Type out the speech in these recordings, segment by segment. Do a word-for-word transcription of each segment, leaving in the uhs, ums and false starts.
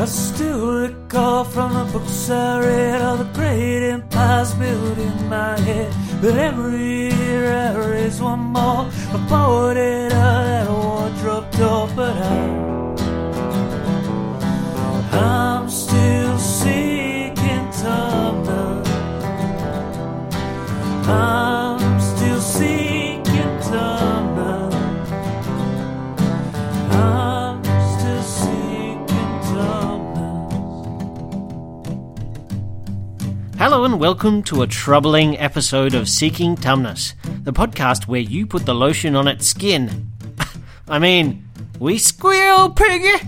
I still recall from the books I read all the great empires built in my head. But every year I raise one more. I boarded out that wardrobe door, but I, I'm still seeking thunder. I'm still seeking thunder. I'm Hello and welcome to a troubling episode of Seeking Tumnus, the podcast where you put the lotion on its skin. I mean, we squeal, piggy!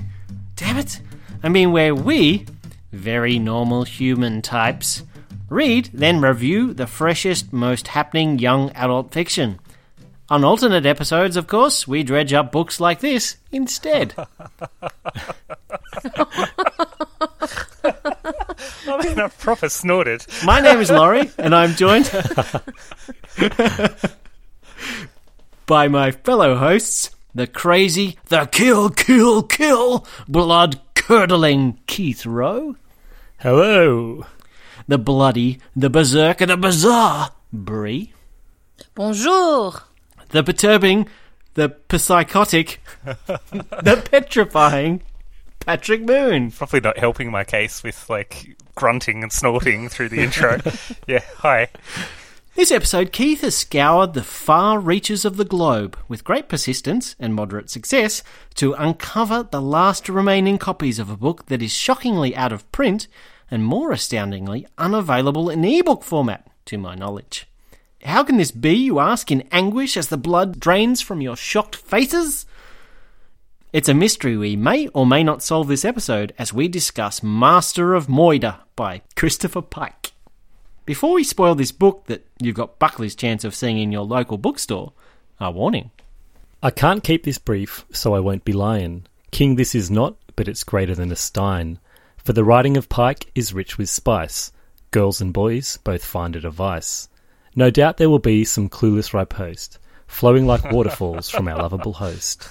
Damn it. I mean, where we, very normal human types, read, then review the freshest, most happening young adult fiction. On alternate episodes, of course, we dredge up books like this instead. I mean, I proper snorted. My name is Laurie, and I'm joined by my fellow hosts, the crazy, the kill, kill, kill, blood-curdling Keith Rowe. Hello. The bloody, the berserk, and the bizarre Brie. Bonjour. The perturbing, the psychotic, the petrifying Patrick Moon. Probably not helping my case with, like, grunting and snorting through the intro. Yeah, hi. This episode, Keith has scoured the far reaches of the globe with great persistence and moderate success to uncover the last remaining copies of a book that is shockingly out of print and, more astoundingly, unavailable in ebook format, to my knowledge. How can this be, you ask, in anguish as the blood drains from your shocked faces? It's a mystery we may or may not solve this episode as we discuss Master of Moida by Christopher Pike. Before we spoil this book that you've got Buckley's chance of seeing in your local bookstore, a warning. I can't keep this brief, so I won't be lying. King this is not, but it's greater than a Stine. For the writing of Pike is rich with spice. Girls and boys both find it a vice. No doubt there will be some clueless riposte, flowing like waterfalls from our lovable host.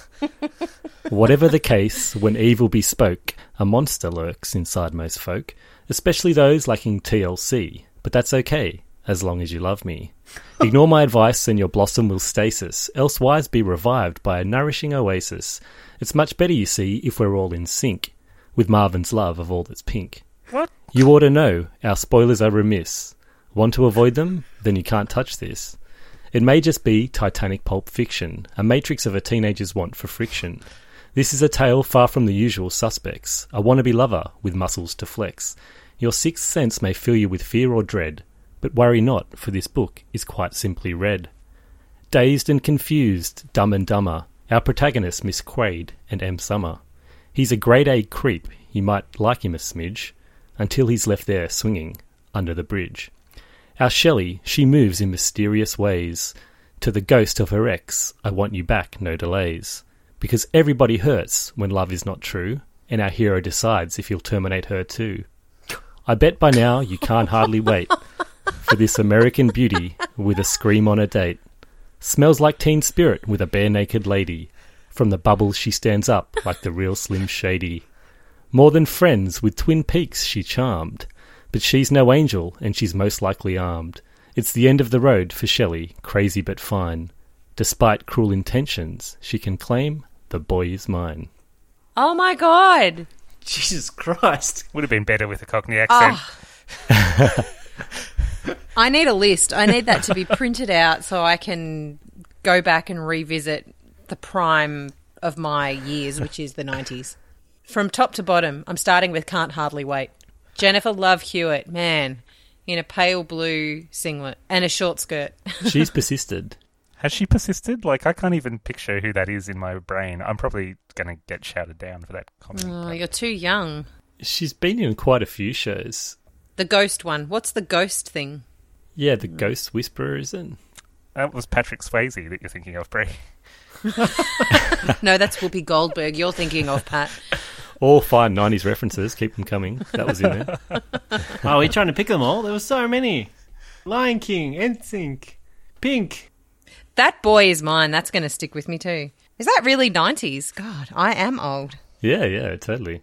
Whatever the case, when evil bespoke, a monster lurks inside most folk, especially those lacking T L C. But that's okay, as long as you love me. Ignore my advice and your blossom will stasis, elsewise be revived by a nourishing oasis. It's much better, you see, if we're all in sync, with Marvin's love of all that's pink. What? You ought to know, our spoilers are remiss. Want to avoid them? Then you can't touch this. It may just be Titanic pulp fiction, a matrix of a teenager's want for friction. This is a tale far from the usual suspects, a wannabe lover with muscles to flex. Your sixth sense may fill you with fear or dread, but worry not, for this book is quite simply read. Dazed and confused, dumb and dumber, our protagonists Miss Quaid and M. Summer. He's a grade-A creep, you might like him a smidge, until he's left there swinging under the bridge. Our Shelley, she moves in mysterious ways. To the ghost of her ex, I want you back, no delays. Because everybody hurts when love is not true, and our hero decides if he'll terminate her too. I bet by now you can't hardly wait for this American beauty with a scream on a date. Smells like teen spirit with a bare-naked lady. From the bubble she stands up like the real Slim Shady. More than friends, with twin peaks she charmed. But she's no angel, and she's most likely armed. It's the end of the road for Shelley, crazy but fine. Despite cruel intentions, she can claim the boy is mine. Oh my God! Jesus Christ! Would have been better with a Cockney accent. Oh. I need a list. I need that to be printed out so I can go back and revisit the prime of my years, which is the nineties. From top to bottom, I'm starting with Can't Hardly Wait. Jennifer Love Hewitt, man, in a pale blue singlet and a short skirt. She's persisted. Has she persisted? Like, I can't even picture who that is in my brain. I'm probably going to get shouted down for that comment. Oh, but you're too young. She's been in quite a few shows. The ghost one. What's the ghost thing? Yeah, the Ghost Whisperer is in. That was Patrick Swayze that you're thinking of, Brie. No, that's Whoopi Goldberg you're thinking of, Pat. All fine nineties references, keep them coming. That was in there. Oh, we're trying to pick them all. There were so many. Lion King, N Sync, Pink. That boy is mine. That's going to stick with me too. Is that really nineties? God, I am old. Yeah, yeah, totally.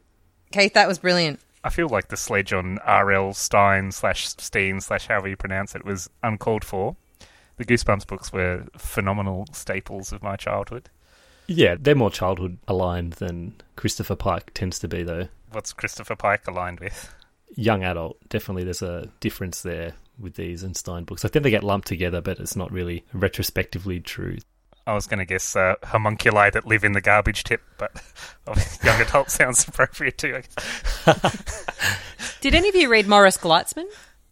Keith, that was brilliant. I feel like the sledge on R L. Stine slash Steen slash however you pronounce it was uncalled for. The Goosebumps books were phenomenal staples of my childhood. Yeah, they're more childhood-aligned than Christopher Pike tends to be, though. What's Christopher Pike aligned with? Young adult. Definitely there's a difference there with these and Stine books. I think they get lumped together, but it's not really retrospectively true. I was going to guess uh, homunculi that live in the garbage tip, but young adult sounds appropriate too, I guess. Did any of you read Morris Gleitzman?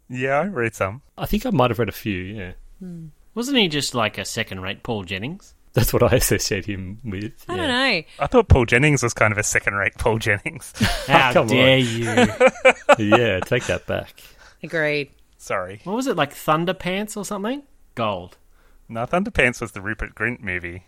Yeah, I read some. I think I might have read a few, yeah. Hmm. Wasn't he just like a second-rate Paul Jennings? That's what I associate him with. Yeah. I don't know. I thought Paul Jennings was kind of a second-rate Paul Jennings. How oh, dare on. you? Yeah, take that back. Agreed. Sorry. What was it, like Thunderpants or something? Gold. No, Thunderpants was the Rupert Grint movie.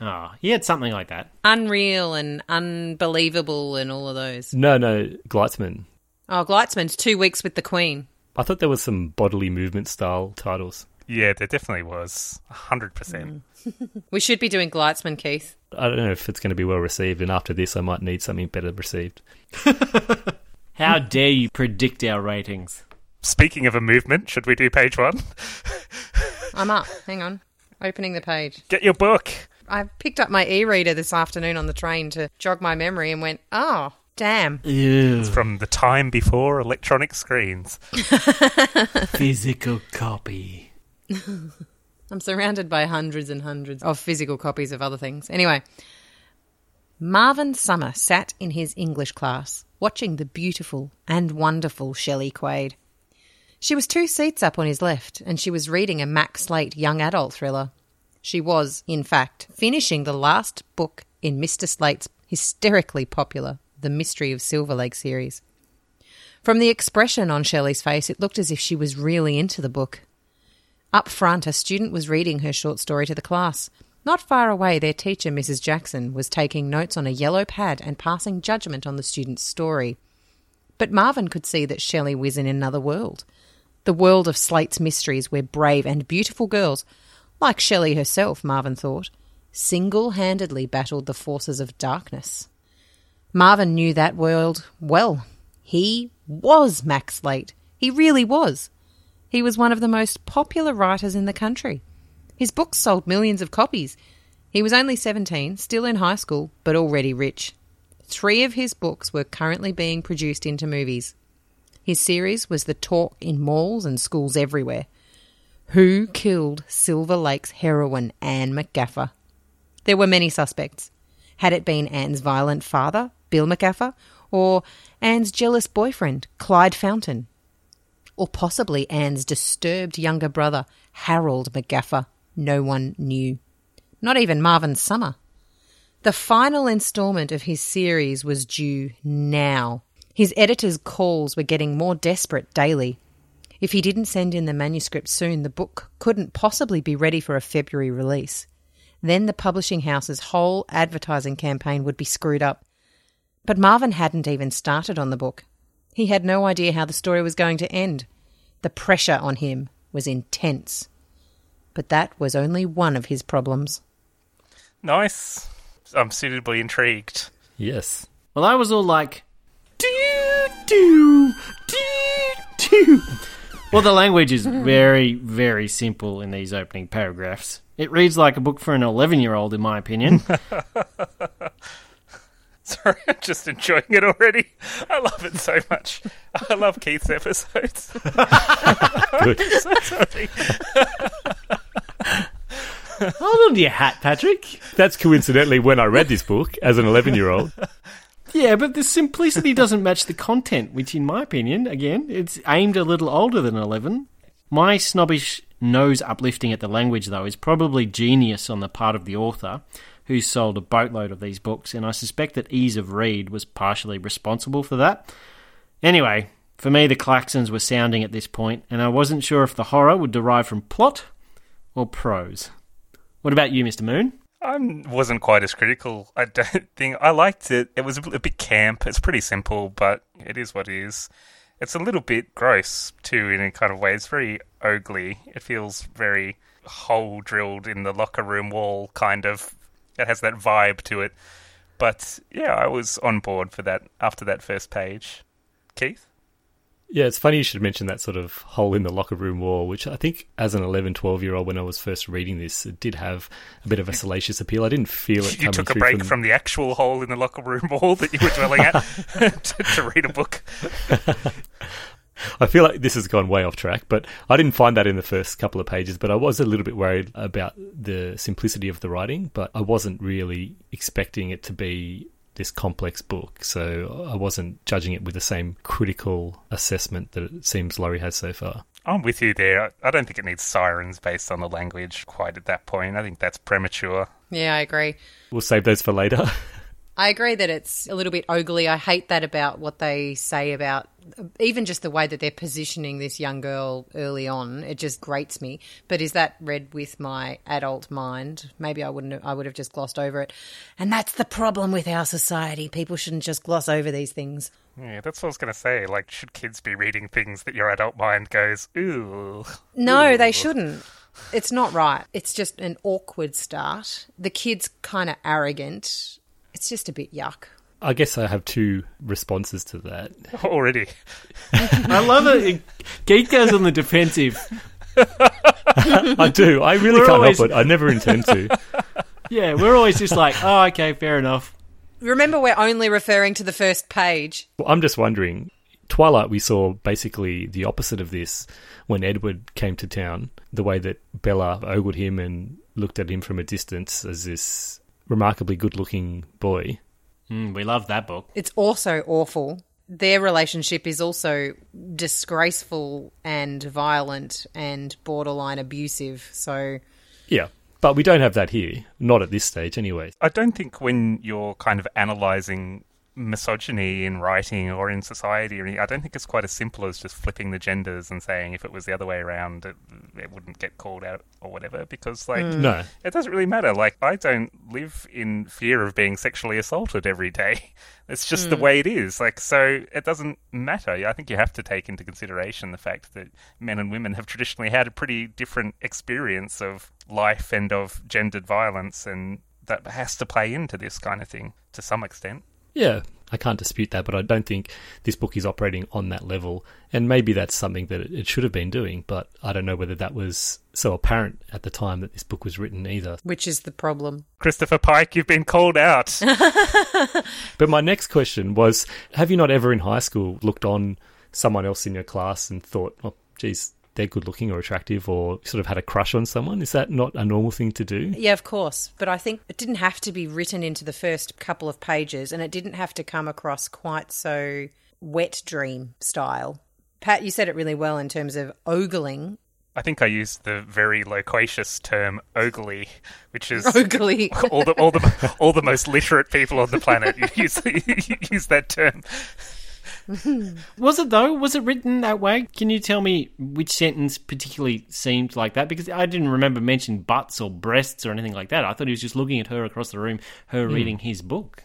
Oh, he had something like that. Unreal and Unbelievable and all of those. No, no, Gleitzman. Oh, Gleitzman's Two Weeks with the Queen. I thought there was some bodily movement style titles. Yeah, there definitely was, one hundred percent. Mm. We should be doing Gleitzman, Keith. I don't know if it's going to be well received, and after this I might need something better received. How dare you predict our ratings? Speaking of a movement, should we do page one? I'm up. Hang on. Opening the page. Get your book. I picked up my e-reader this afternoon on the train to jog my memory and went, oh, damn. Ew. It's from the time before electronic screens. Physical copy. I'm surrounded by hundreds and hundreds of physical copies of other things. Anyway, Marvin Summer sat in his English class watching the beautiful and wonderful Shelley Quaid. She was two seats up on his left and she was reading a Mac Slate young adult thriller. She was, in fact, finishing the last book in Mister Slate's hysterically popular The Mystery of Silver Lake series. From the expression on Shelley's face, it looked as if she was really into the book. Up front, a student was reading her short story to the class. Not far away, their teacher, Missus Jackson, was taking notes on a yellow pad and passing judgment on the student's story. But Marvin could see that Shelley was in another world, the world of Slate's mysteries where brave and beautiful girls, like Shelley herself, Marvin thought, single-handedly battled the forces of darkness. Marvin knew that world well. He was Mac Slate. He really was. He was one of the most popular writers in the country. His books sold millions of copies. He was only seventeen, still in high school, but already rich. Three of his books were currently being produced into movies. His series was the talk in malls and schools everywhere. Who killed Silver Lake's heroine, Anne McGaffer? There were many suspects. Had it been Anne's violent father, Bill McGaffer, or Anne's jealous boyfriend, Clyde Fountain? Or possibly Anne's disturbed younger brother, Harold McGaffer. No one knew. Not even Marvin Summer. The final instalment of his series was due now. His editor's calls were getting more desperate daily. If he didn't send in the manuscript soon, the book couldn't possibly be ready for a February release. Then the publishing house's whole advertising campaign would be screwed up. But Marvin hadn't even started on the book. He had no idea how the story was going to end. The pressure on him was intense. But that was only one of his problems. Nice. I'm suitably intrigued. Yes. Well, I was all like, doo-doo, doo-doo. Well, the language is very, very simple in these opening paragraphs. It reads like a book for an eleven-year-old, in my opinion. Sorry, I'm just enjoying it already. I love it so much. I love Keith's episodes. Good. I'm so sorry. Hold on to your hat, Patrick. That's coincidentally when I read this book as an eleven-year-old. Yeah, but the simplicity doesn't match the content, which in my opinion, again, it's aimed a little older than eleven. My snobbish nose uplifting at the language, though, is probably genius on the part of the author, who sold a boatload of these books, and I suspect that ease of read was partially responsible for that. Anyway, for me, the klaxons were sounding at this point, and I wasn't sure if the horror would derive from plot or prose. What about you, Mister Moon? I wasn't quite as critical, I don't think. I liked it. It was a bit camp. It's pretty simple, but it is what it is. It's a little bit gross, too, in a kind of way. It's very ogly. It feels very hole drilled in the locker room wall kind of. It has that vibe to it, But yeah, I was on board for that after that first page. Keith? Yeah, it's funny you should mention that sort of hole in the locker room wall, which I think as an eleven, twelve-year-old when I was first reading this, it did have a bit of a salacious appeal. I didn't feel it coming through. You took a break from... from the actual hole in the locker room wall that you were dwelling at to, to read a book. I feel like this has gone way off track, but I didn't find that in the first couple of pages, but I was a little bit worried about the simplicity of the writing, but I wasn't really expecting it to be this complex book, so I wasn't judging it with the same critical assessment that it seems Laurie has so far. I'm with you there. I don't think it needs sirens based on the language quite at that point. I think that's premature. Yeah, I agree. We'll save those for later. I agree that it's a little bit ogly. I hate that about what they say about even just the way that they're positioning this young girl early on. It just grates me. But is that read with my adult mind? Maybe I wouldn't. I would have just glossed over it. And that's the problem with our society. People shouldn't just gloss over these things. Yeah, that's what I was going to say. Like, should kids be reading things that your adult mind goes, ooh? No, ooh. They shouldn't. It's not right. It's just an awkward start. The kid's kind of arrogant. It's just a bit yuck. I guess I have two responses to that. Already. I love it. Geek goes on the defensive. I do. I really we're can't always... help it. I never intend to. Yeah, we're always just like, oh, okay, fair enough. Remember, we're only referring to the first page. Well, I'm just wondering, Twilight, we saw basically the opposite of this when Edward came to town, the way that Bella ogled him and looked at him from a distance as this remarkably good-looking boy. Mm, we love that book. It's also awful. Their relationship is also disgraceful and violent and borderline abusive, so... Yeah, but we don't have that here. Not at this stage, anyway. I don't think when you're kind of analysing misogyny in writing or in society, or any, I don't think it's quite as simple as just flipping the genders and saying if it was the other way around, it, it wouldn't get called out or whatever, because like mm. no. It doesn't really matter. Like, I don't live in fear of being sexually assaulted every day. It's just mm. the way it is. Like, so it doesn't matter. I think you have to take into consideration the fact that men and women have traditionally had a pretty different experience of life and of gendered violence, and that has to play into this kind of thing to some extent. Yeah, I can't dispute that, but I don't think this book is operating on that level. And maybe that's something that it should have been doing, but I don't know whether that was so apparent at the time that this book was written either. Which is the problem. Christopher Pike, you've been called out. But my next question was, have you not ever in high school looked on someone else in your class and thought, oh, geez, they're good looking or attractive, or sort of had a crush on someone? Is that not a normal thing to do? Yeah, of course. But I think it didn't have to be written into the first couple of pages, and it didn't have to come across quite so wet dream style. Pat, you said it really well in terms of ogling. I think I used the very loquacious term ogly, which is ogly. all the all the all the most literate people on the planet use use that term. Was it though? Was it written that way? Can you tell me which sentence particularly seemed like that? Because I didn't remember mentioning butts or breasts or anything like that. I thought he was just looking at her across the room, her mm. reading his book.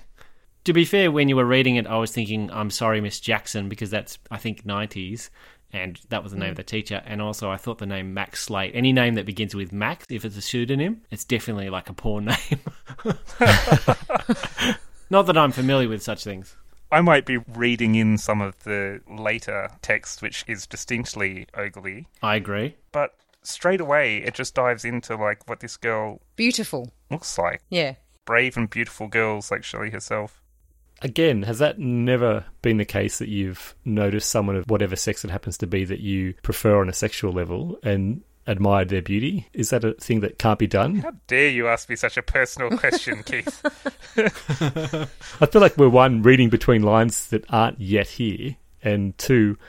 To be fair, when you were reading it, I was thinking, I'm sorry, Miss Jackson, because that's, I think, nineties, and that was the name mm. of the teacher. And also I thought the name Mac Slate, any name that begins with Mac, if it's a pseudonym, it's definitely like a porn name. Not that I'm familiar with such things. I might be reading in some of the later text, which is distinctly ogly. I agree. But straight away, it just dives into, like, what this girl... Beautiful. ...looks like. Yeah. Brave and beautiful girls like Shelley herself. Again, has that never been the case that you've noticed someone of whatever sex it happens to be that you prefer on a sexual level and admired their beauty? Is that a thing that can't be done? How dare you ask me such a personal question, Keith? I feel like we're, one, reading between lines that aren't yet here, and two,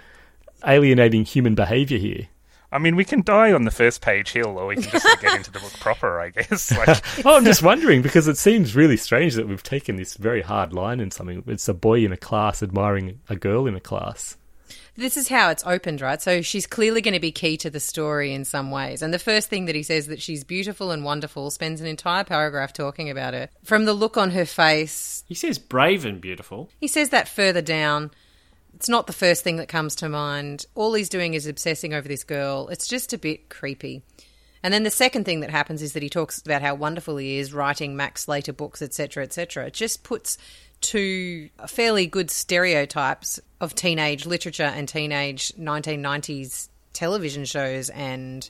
alienating human behaviour here. I mean, we can die on the first page hill, or we can just like, get into the book proper, I guess. Like... oh, I'm just wondering, because it seems really strange that we've taken this very hard line in something. It's a boy in a class admiring a girl in a class. This is how it's opened, right? So she's clearly going to be key to the story in some ways. And the first thing that he says, that she's beautiful and wonderful, spends an entire paragraph talking about her. From the look on her face... He says brave and beautiful. He says that further down. It's not the first thing that comes to mind. All he's doing is obsessing over this girl. It's just a bit creepy. And then the second thing that happens is that he talks about how wonderful he is writing Mac Slater books, et cetera, et cetera. It just puts two fairly good stereotypes of teenage literature and teenage nineteen nineties television shows and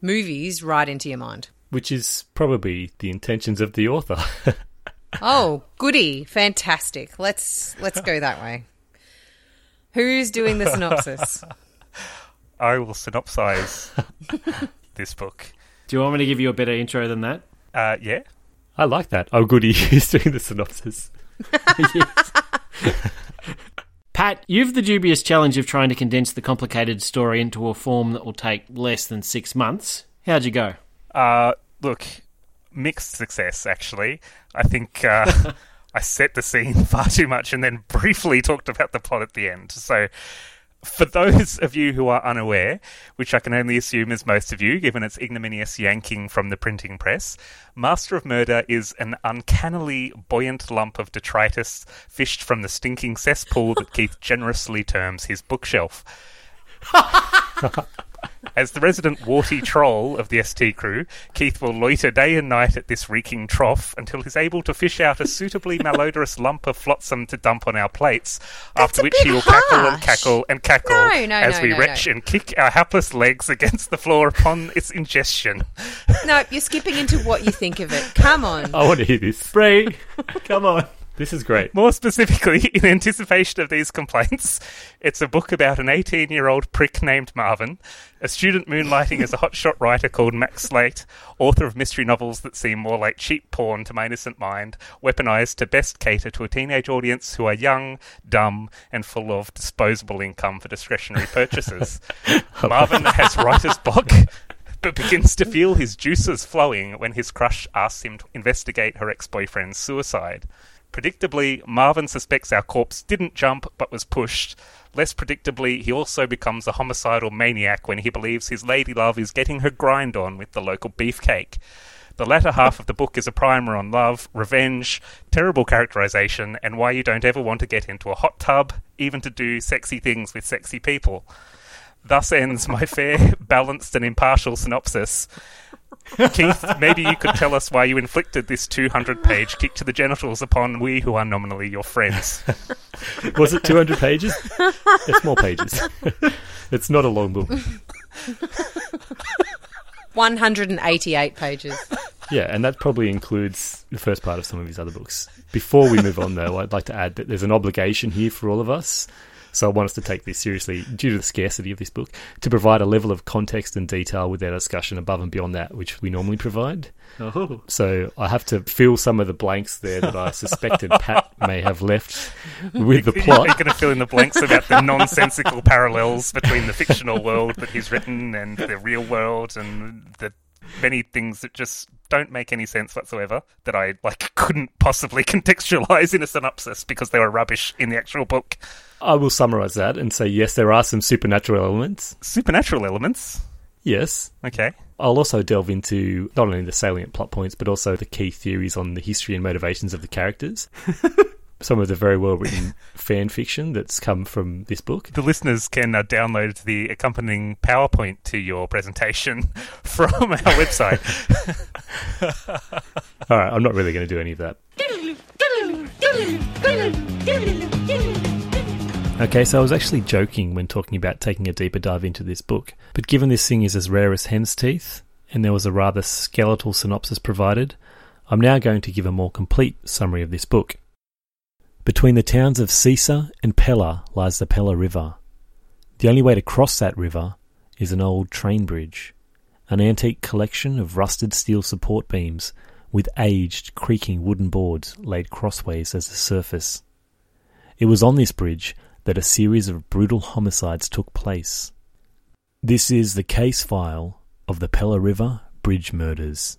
movies right into your mind. Which is probably the intentions of the author. Oh, goody. Fantastic. Let's let's go that way. Who's doing the synopsis? I will synopsize this book. Do you want me to give you a better intro than that? Uh, yeah. I like that. Oh, goody. Who's doing the synopsis? Yes. Pat, you've the dubious challenge of trying to condense the complicated story into a form that will take less than six months. How'd you go? Uh, look, mixed success, actually. I think uh, I set the scene far too much and then briefly talked about the plot at the end. So for those of you who are unaware, which I can only assume is most of you, given its ignominious yanking from the printing press, Master of Murder is an uncannily buoyant lump of detritus fished from the stinking cesspool that Keith generously terms his bookshelf. As the resident warty troll of the S T crew, Keith will loiter day and night at this reeking trough until he's able to fish out a suitably malodorous lump of flotsam to dump on our plates, That's after which he will harsh. cackle and cackle and cackle no, no, as no, we no, retch no. and kick our hapless legs against the floor upon its ingestion. No, you're skipping into what you think of it. Come on. I want to hear this. Bree, come on. This is great. More specifically, in anticipation of these complaints, it's a book about an eighteen-year-old prick named Marvin, a student moonlighting as a hotshot writer called Mac Slate, author of mystery novels that seem more like cheap porn to my innocent mind, weaponized to best cater to a teenage audience who are young, dumb, and full of disposable income for discretionary purchases. Marvin has writer's block, but begins to feel his juices flowing when his crush asks him to investigate her ex-boyfriend's suicide. Predictably, Marvin suspects our corpse didn't jump but was pushed. Less predictably, he also becomes a homicidal maniac when he believes his lady love is getting her grind on with the local beefcake. The latter half of the book is a primer on love, revenge, terrible characterization, and why you don't ever want to get into a hot tub, even to do sexy things with sexy people. Thus ends my fair, balanced and impartial synopsis. Keith, maybe you could tell us why you inflicted this two hundred page kick to the genitals upon we who are nominally your friends. Was it two hundred pages? It's more pages. It's not a long book. one hundred eighty-eight pages. Yeah, and that probably includes the first part of some of his other books. Before we move on, though, I'd like to add that there's an obligation here for all of us. So I want us to take this seriously, due to the scarcity of this book, to provide a level of context and detail with our discussion above and beyond that which we normally provide. Oh. So I have to fill some of the blanks there that I suspected Pat may have left with the plot. You're going to fill in the blanks about the nonsensical parallels between the fictional world that he's written and the real world and the many things that just don't make any sense whatsoever that I like couldn't possibly contextualise in a synopsis because they were rubbish in the actual book. I will summarise that and say, yes, there are some supernatural elements. Supernatural elements? Yes. Okay. I'll also delve into not only the salient plot points, but also the key theories on the history and motivations of the characters. Some of the very well-written fan fiction that's come from this book. The listeners can uh, download the accompanying PowerPoint to your presentation from our website. All right, I'm not really going to do any of that. Okay, so I was actually joking when talking about taking a deeper dive into this book, but given this thing is as rare as hen's teeth, and there was a rather skeletal synopsis provided, I'm now going to give a more complete summary of this book. Between the towns of Cisa and Pella lies the Pella River. The only way to cross that river is an old train bridge, an antique collection of rusted steel support beams with aged, creaking wooden boards laid crossways as a surface. It was on this bridge that a series of brutal homicides took place. This is the case file of the Pella River Bridge Murders.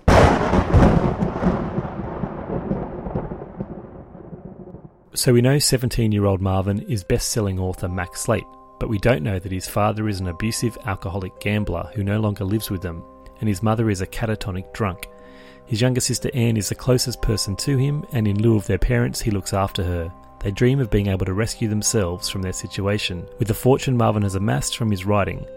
So we know seventeen-year-old Marvin is best-selling author Mac Slate, but we don't know that his father is an abusive alcoholic gambler who no longer lives with them, and his mother is a catatonic drunk. His younger sister Anne is the closest person to him, and in lieu of their parents, he looks after her. They dream of being able to rescue themselves from their situation with the fortune Marvin has amassed from his writing.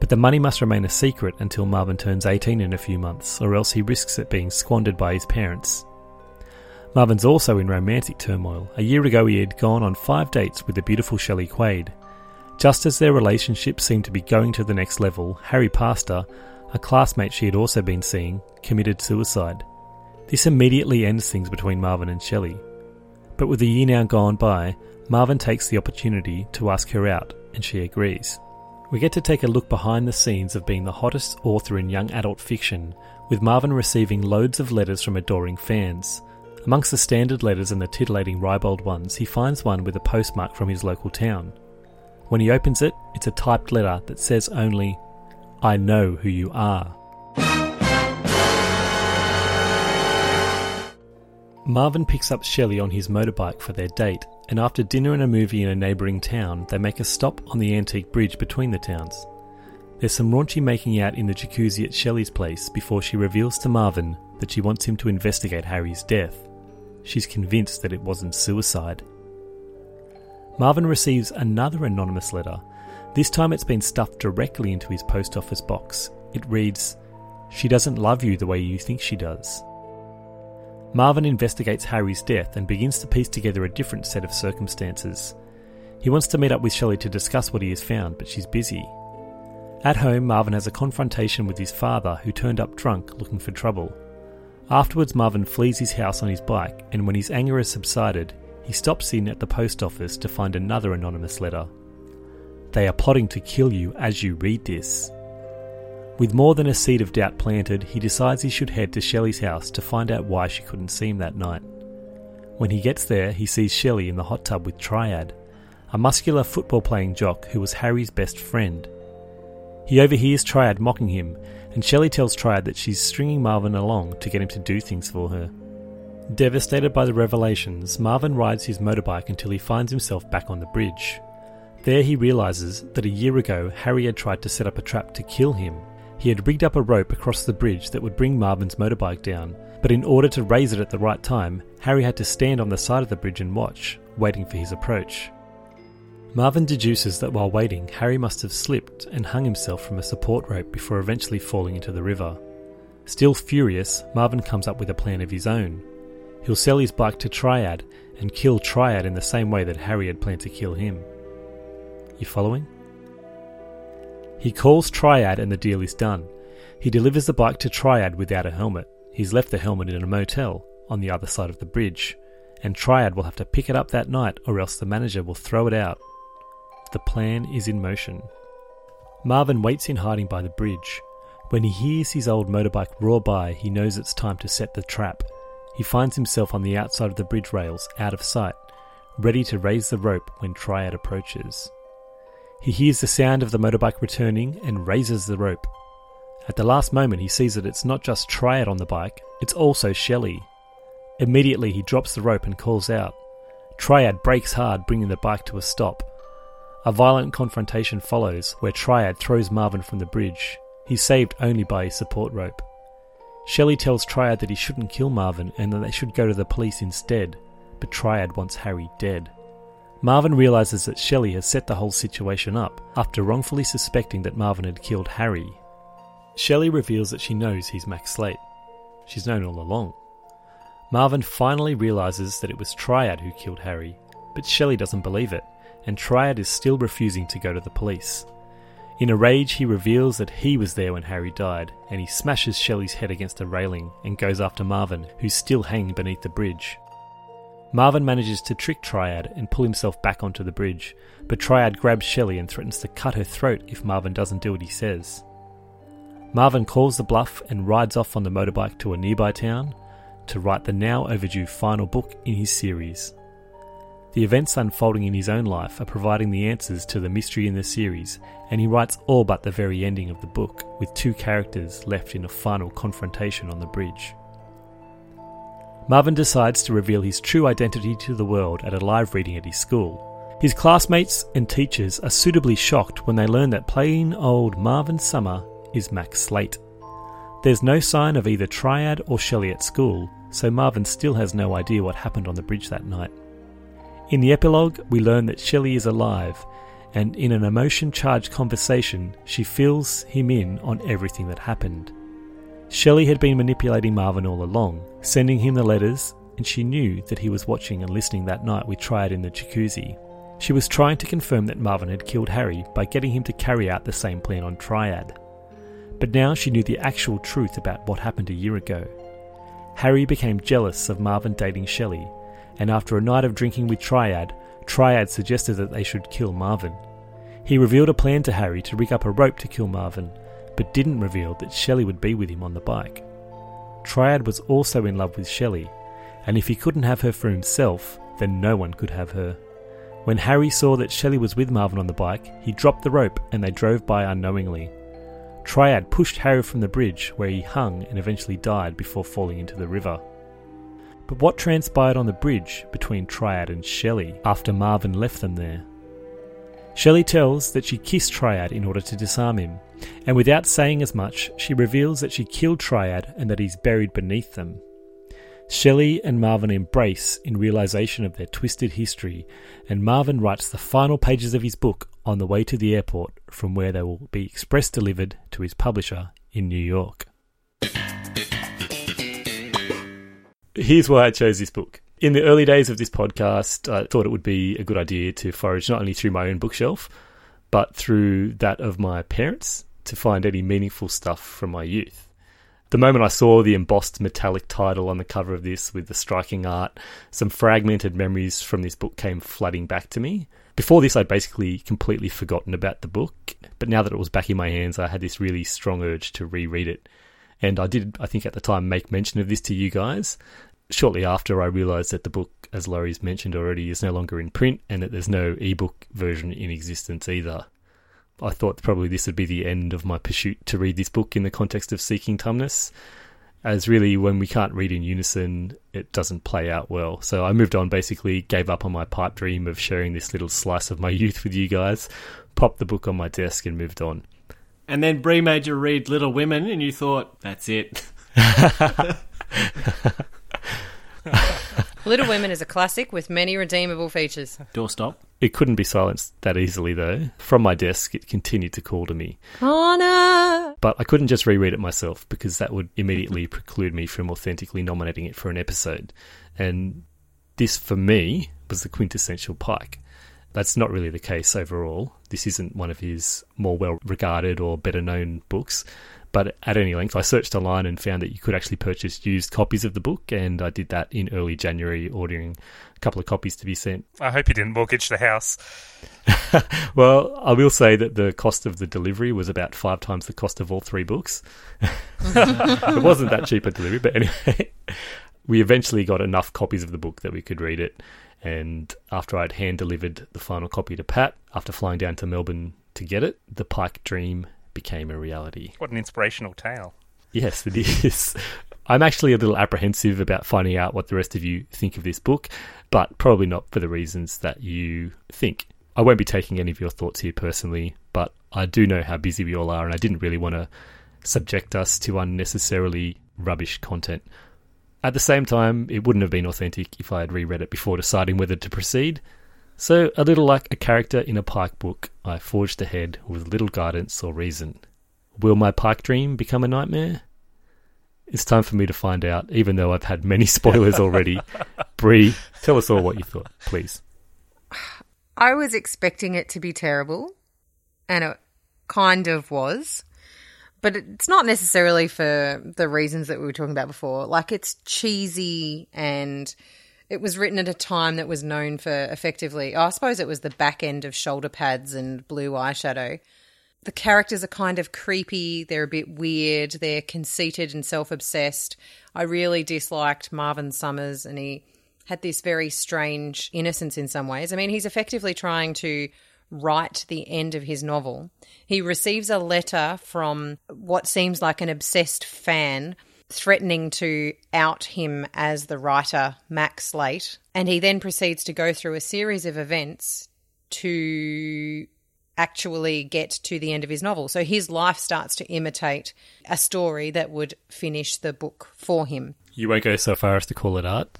But the money must remain a secret until Marvin turns eighteen in a few months, or else he risks it being squandered by his parents. Marvin's also in romantic turmoil. A year ago he had gone on five dates with the beautiful Shelley Quaid. Just as their relationship seemed to be going to the next level, Harry Pastor, a classmate she had also been seeing, committed suicide. This immediately ends things between Marvin and Shelley. But with the year now gone by, Marvin takes the opportunity to ask her out, and she agrees. We get to take a look behind the scenes of being the hottest author in young adult fiction, with Marvin receiving loads of letters from adoring fans. Amongst the standard letters and the titillating ribald ones, he finds one with a postmark from his local town. When he opens it, it's a typed letter that says only, "I know who you are." Marvin picks up Shelley on his motorbike for their date, and after dinner and a movie in a neighbouring town, they make a stop on the antique bridge between the towns. There's some raunchy making out in the jacuzzi at Shelley's place before she reveals to Marvin that she wants him to investigate Harry's death. She's convinced that it wasn't suicide. Marvin receives another anonymous letter. This time it's been stuffed directly into his post office box. It reads, "She doesn't love you the way you think she does." Marvin investigates Harry's death and begins to piece together a different set of circumstances. He wants to meet up with Shelley to discuss what he has found, but she's busy. At home, Marvin has a confrontation with his father, who turned up drunk looking for trouble. Afterwards, Marvin flees his house on his bike, and when his anger has subsided, he stops in at the post office to find another anonymous letter. "They are plotting to kill you as you read this." With more than a seed of doubt planted, he decides he should head to Shelley's house to find out why she couldn't see him that night. When he gets there, he sees Shelley in the hot tub with Triad, a muscular football-playing jock who was Harry's best friend. He overhears Triad mocking him, and Shelley tells Triad that she's stringing Marvin along to get him to do things for her. Devastated by the revelations, Marvin rides his motorbike until he finds himself back on the bridge. There he realises that a year ago, Harry had tried to set up a trap to kill him. He had rigged up a rope across the bridge that would bring Marvin's motorbike down, but in order to raise it at the right time, Harry had to stand on the side of the bridge and watch, waiting for his approach. Marvin deduces that while waiting, Harry must have slipped and hung himself from a support rope before eventually falling into the river. Still furious, Marvin comes up with a plan of his own. He'll sell his bike to Triad and kill Triad in the same way that Harry had planned to kill him. You following? He calls Triad and the deal is done. He delivers the bike to Triad without a helmet. He's left the helmet in a motel on the other side of the bridge, and Triad will have to pick it up that night or else the manager will throw it out. The plan is in motion. Marvin waits in hiding by the bridge. When he hears his old motorbike roar by, he knows it's time to set the trap. He finds himself on the outside of the bridge rails, out of sight, ready to raise the rope when Triad approaches. He hears the sound of the motorbike returning and raises the rope. At the last moment he sees that it's not just Triad on the bike, it's also Shelley. Immediately he drops the rope and calls out. Triad brakes hard, bringing the bike to a stop. A violent confrontation follows where Triad throws Marvin from the bridge. He's saved only by his support rope. Shelley tells Triad that he shouldn't kill Marvin and that they should go to the police instead, but Triad wants Harry dead. Marvin realises that Shelley has set the whole situation up after wrongfully suspecting that Marvin had killed Harry. Shelley reveals that she knows he's Mac Slate. She's known all along. Marvin finally realises that it was Triad who killed Harry, but Shelley doesn't believe it, and Triad is still refusing to go to the police. In a rage, he reveals that he was there when Harry died, and he smashes Shelley's head against a railing and goes after Marvin, who's still hanging beneath the bridge. Marvin manages to trick Triad and pull himself back onto the bridge, but Triad grabs Shelley and threatens to cut her throat if Marvin doesn't do what he says. Marvin calls the bluff and rides off on the motorbike to a nearby town to write the now overdue final book in his series. The events unfolding in his own life are providing the answers to the mystery in the series, and he writes all but the very ending of the book, with two characters left in a final confrontation on the bridge. Marvin decides to reveal his true identity to the world at a live reading at his school. His classmates and teachers are suitably shocked when they learn that plain old Marvin Summer is Mac Slate. There's no sign of either Triad or Shelley at school, so Marvin still has no idea what happened on the bridge that night. In the epilogue, we learn that Shelley is alive and in an emotion-charged conversation, she fills him in on everything that happened. Shelley had been manipulating Marvin all along, sending him the letters, and she knew that he was watching and listening that night we tried in the jacuzzi. She was trying to confirm that Marvin had killed Harry by getting him to carry out the same plan on Triad. But now she knew the actual truth about what happened a year ago. Harry became jealous of Marvin dating Shelley, and after a night of drinking with Triad, Triad suggested that they should kill Marvin. He revealed a plan to Harry to rig up a rope to kill Marvin, but didn't reveal that Shelley would be with him on the bike. Triad was also in love with Shelley, and if he couldn't have her for himself, then no one could have her. When Harry saw that Shelley was with Marvin on the bike, he dropped the rope and they drove by unknowingly. Triad pushed Harry from the bridge, where he hung and eventually died before falling into the river. But what transpired on the bridge between Triad and Shelley after Marvin left them there? Shelley tells that she kissed Triad in order to disarm him, and without saying as much, she reveals that she killed Triad and that he's buried beneath them. Shelley and Marvin embrace in realization of their twisted history, and Marvin writes the final pages of his book on the way to the airport, from where they will be express delivered to his publisher in New York. Here's why I chose this book. In the early days of this podcast, I thought it would be a good idea to forage not only through my own bookshelf, but through that of my parents to find any meaningful stuff from my youth. The moment I saw the embossed metallic title on the cover of this with the striking art, some fragmented memories from this book came flooding back to me. Before this, I'd basically completely forgotten about the book, but now that it was back in my hands, I had this really strong urge to reread it. And I did, I think at the time, make mention of this to you guys. Shortly after, I realised that the book, as Laurie's mentioned already, is no longer in print and that there's no ebook version in existence either. I thought probably this would be the end of my pursuit to read this book in the context of Seeking Tumnus, as really when we can't read in unison, it doesn't play out well. So I moved on, basically gave up on my pipe dream of sharing this little slice of my youth with you guys, popped the book on my desk and moved on. And then Bree made you read Little Women and you thought, that's it. Little Women is a classic with many redeemable features. Doorstop. It couldn't be silenced that easily, though. From my desk, it continued to call to me. Honor! But I couldn't just reread it myself because that would immediately preclude me from authentically nominating it for an episode. And this, for me, was the quintessential Pike. That's not really the case overall. This isn't one of his more well-regarded or better-known books. But at any length, I searched online and found that you could actually purchase used copies of the book, and I did that in early January, ordering a couple of copies to be sent. I hope you didn't mortgage the house. Well, I will say that the cost of the delivery was about five times the cost of all three books. It wasn't that cheap a delivery, but anyway, we eventually got enough copies of the book that we could read it. And after I'd hand-delivered the final copy to Pat, after flying down to Melbourne to get it, the Pike Dream became a reality. What an inspirational tale. Yes, it is. I'm actually a little apprehensive about finding out what the rest of you think of this book, but probably not for the reasons that you think. I won't be taking any of your thoughts here personally, but I do know how busy we all are, and I didn't really want to subject us to unnecessarily rubbish content. At the same time, it wouldn't have been authentic if I had reread it before deciding whether to proceed. So, a little like a character in a Pike book, I forged ahead with little guidance or reason. Will my Pike dream become a nightmare? It's time for me to find out, even though I've had many spoilers already. Bree, tell us all what you thought, please. I was expecting it to be terrible, and it kind of was. But it's not necessarily for the reasons that we were talking about before. Like, it's cheesy and... it was written at a time that was known for effectively, I suppose it was the back end of shoulder pads and blue eyeshadow. The characters are kind of creepy. They're a bit weird. They're conceited and self-obsessed. I really disliked Marvin Summers, and he had this very strange innocence in some ways. I mean, he's effectively trying to write the end of his novel. He receives a letter from what seems like an obsessed fan threatening to out him as the writer, Mac Slate, and he then proceeds to go through a series of events to actually get to the end of his novel. So his life starts to imitate a story that would finish the book for him. You won't go so far as to call it art?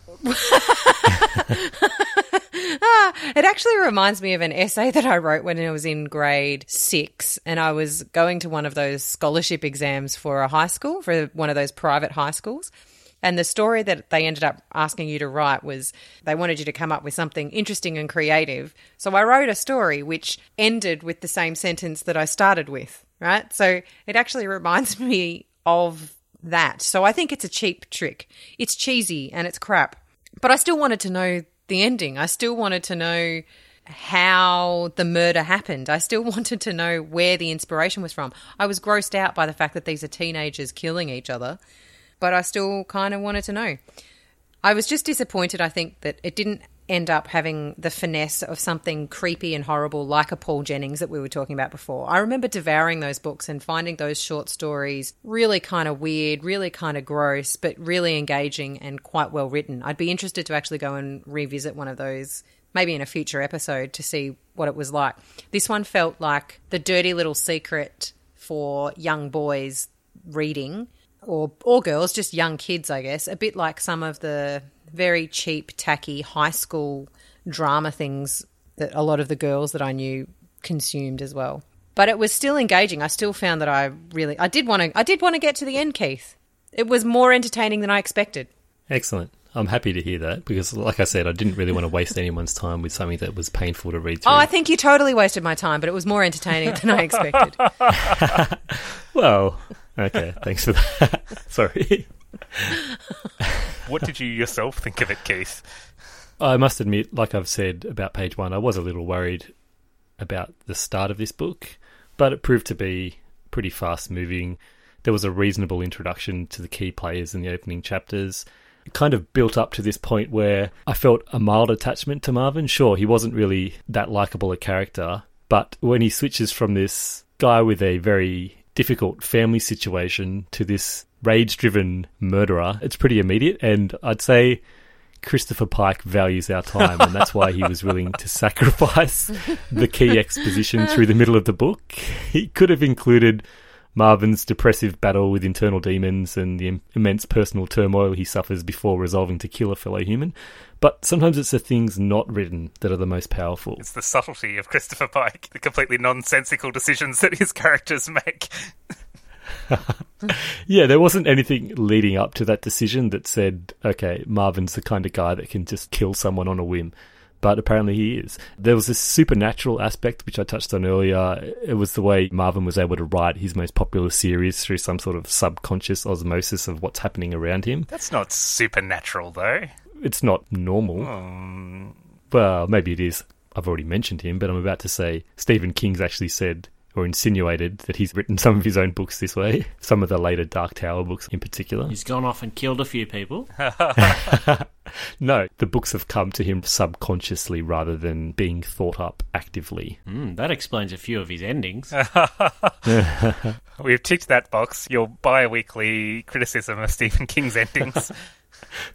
ah, It actually reminds me of an essay that I wrote when I was in grade six, and I was going to one of those scholarship exams for a high school, for one of those private high schools. And the story that they ended up asking you to write was they wanted you to come up with something interesting and creative. So I wrote a story which ended with the same sentence that I started with, right? So it actually reminds me of that. So I think it's a cheap trick. It's cheesy and it's crap. But I still wanted to know the ending. I still wanted to know how the murder happened. I still wanted to know where the inspiration was from. I was grossed out by the fact that these are teenagers killing each other, but I still kind of wanted to know. I was just disappointed, I think, that it didn't end up having the finesse of something creepy and horrible like a Paul Jennings that we were talking about before. I remember devouring those books and finding those short stories really kind of weird, really kind of gross, but really engaging and quite well written. I'd be interested to actually go and revisit one of those, maybe in a future episode, to see what it was like. This one felt like the dirty little secret for young boys reading, or or girls, just young kids, I guess, a bit like some of the very cheap, tacky high school drama things that a lot of the girls that I knew consumed as well. But it was still engaging. I still found that I really, I did want to, I did want to get to the end, Keith. It was more entertaining than I expected. Excellent. I'm happy to hear that because, like I said, I didn't really want to waste anyone's time with something that was painful to read through. Oh, I think you totally wasted my time, but it was more entertaining than I expected. Well, okay, thanks for that. Sorry. What did you yourself think of it, Keith? I must admit, like I've said about page one, I was a little worried about the start of this book, but it proved to be pretty fast-moving. There was a reasonable introduction to the key players in the opening chapters. It kind of built up to this point where I felt a mild attachment to Marvin. Sure, he wasn't really that likeable a character, but when he switches from this guy with a very difficult family situation to this rage-driven murderer, it's pretty immediate, and I'd say Christopher Pike values our time, and that's why he was willing to sacrifice the key exposition through the middle of the book. He could have included Marvin's depressive battle with internal demons and the im- immense personal turmoil he suffers before resolving to kill a fellow human, but sometimes it's the things not written that are the most powerful. It's the subtlety of Christopher Pike, the completely nonsensical decisions that his characters make. Yeah, there wasn't anything leading up to that decision that said, okay, Marvin's the kind of guy that can just kill someone on a whim, but apparently he is. There was this supernatural aspect, which I touched on earlier. It was the way Marvin was able to write his most popular series through some sort of subconscious osmosis of what's happening around him. That's not supernatural, though. It's not normal. Um... Well, maybe it is. I've already mentioned him, but I'm about to say Stephen King's actually said, or insinuated, that he's written some of his own books this way, some of the later Dark Tower books in particular. He's gone off and killed a few people. No, the books have come to him subconsciously rather than being thought up actively. Mm, that explains a few of his endings. We've ticked that box, your bi-weekly criticism of Stephen King's endings.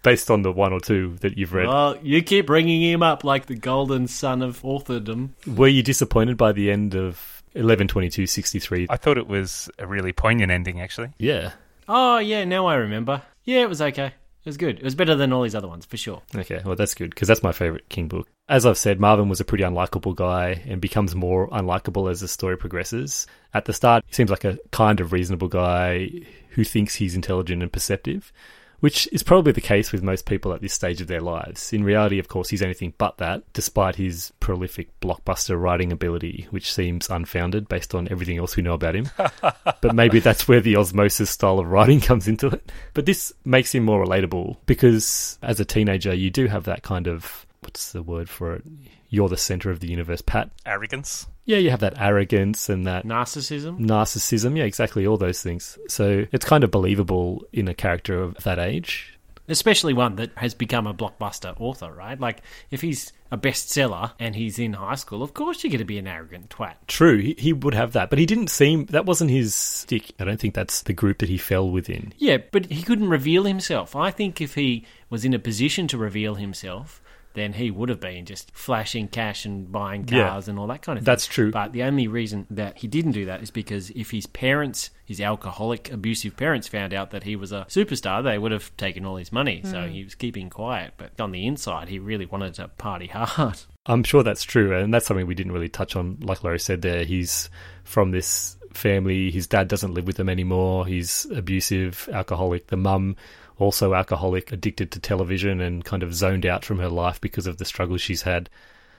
Based on the one or two that you've read. Well, you keep bringing him up like the golden son of authordom. Were you disappointed by the end of eleven twenty-two sixty-three? I thought it was a really poignant ending, actually. Yeah. Oh, yeah, now I remember. Yeah, it was okay. It was good. It was better than all these other ones, for sure. Okay, well, that's good, because that's my favourite King book. As I've said, Marvin was a pretty unlikable guy and becomes more unlikable as the story progresses. At the start, he seems like a kind of reasonable guy who thinks he's intelligent and perceptive, which is probably the case with most people at this stage of their lives. In reality, of course, he's anything but that, despite his prolific blockbuster writing ability, which seems unfounded based on everything else we know about him. But maybe that's where the osmosis style of writing comes into it. But this makes him more relatable because as a teenager, you do have that kind of, what's the word for it? You're the center of the universe, Pat. Arrogance. Yeah, you have that arrogance and that... Narcissism. Narcissism, yeah, exactly, all those things. So it's kind of believable in a character of that age. Especially one that has become a blockbuster author, right? Like, if he's a bestseller and he's in high school, of course you're going to be an arrogant twat. True, he, he would have that, but he didn't seem... That wasn't his stick. I don't think that's the group that he fell within. Yeah, but he couldn't reveal himself. I think if he was in a position to reveal himself, then he would have been just flashing cash and buying cars yeah, and all that kind of thing. That's true. But the only reason that he didn't do that is because if his parents, his alcoholic, abusive parents found out that he was a superstar, they would have taken all his money. Mm. So he was keeping quiet. But on the inside, he really wanted to party hard. I'm sure that's true. And that's something we didn't really touch on. Like Laurie said there, he's from this family. His dad doesn't live with them anymore. He's abusive, alcoholic. The mum, also alcoholic, addicted to television and kind of zoned out from her life because of the struggles she's had.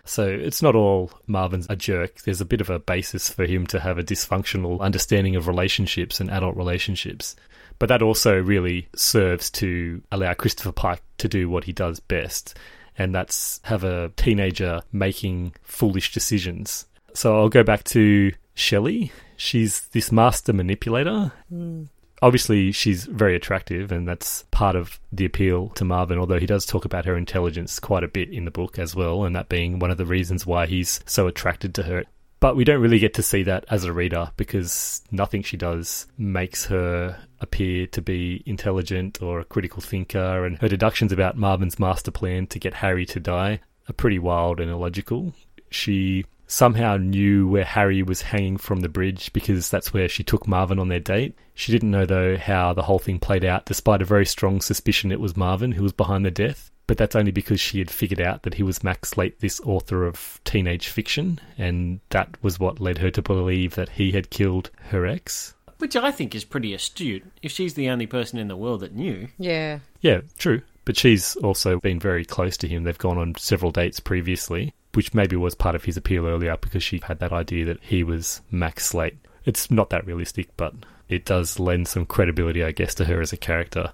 So it's not all Marvin's a jerk. There's a bit of a basis for him to have a dysfunctional understanding of relationships and adult relationships. But that also really serves to allow Christopher Pike to do what he does best, and that's have a teenager making foolish decisions. So I'll go back to Shelley. She's this master manipulator. Mm. Obviously, she's very attractive, and that's part of the appeal to Marvin, although he does talk about her intelligence quite a bit in the book as well, and that being one of the reasons why he's so attracted to her. But we don't really get to see that as a reader, because nothing she does makes her appear to be intelligent or a critical thinker, and her deductions about Marvin's master plan to get Harry to die are pretty wild and illogical. She somehow knew where Harry was hanging from the bridge because that's where she took Marvin on their date. She didn't know, though, how the whole thing played out, despite a very strong suspicion it was Marvin who was behind the death. But that's only because she had figured out that he was Mac Slate, this author of teenage fiction, and that was what led her to believe that he had killed her ex. Which I think is pretty astute, if she's the only person in the world that knew. Yeah. Yeah, true. But she's also been very close to him. They've gone on several dates previously, which maybe was part of his appeal earlier because she had that idea that he was Mac Slate. It's not that realistic, but it does lend some credibility, I guess, to her as a character.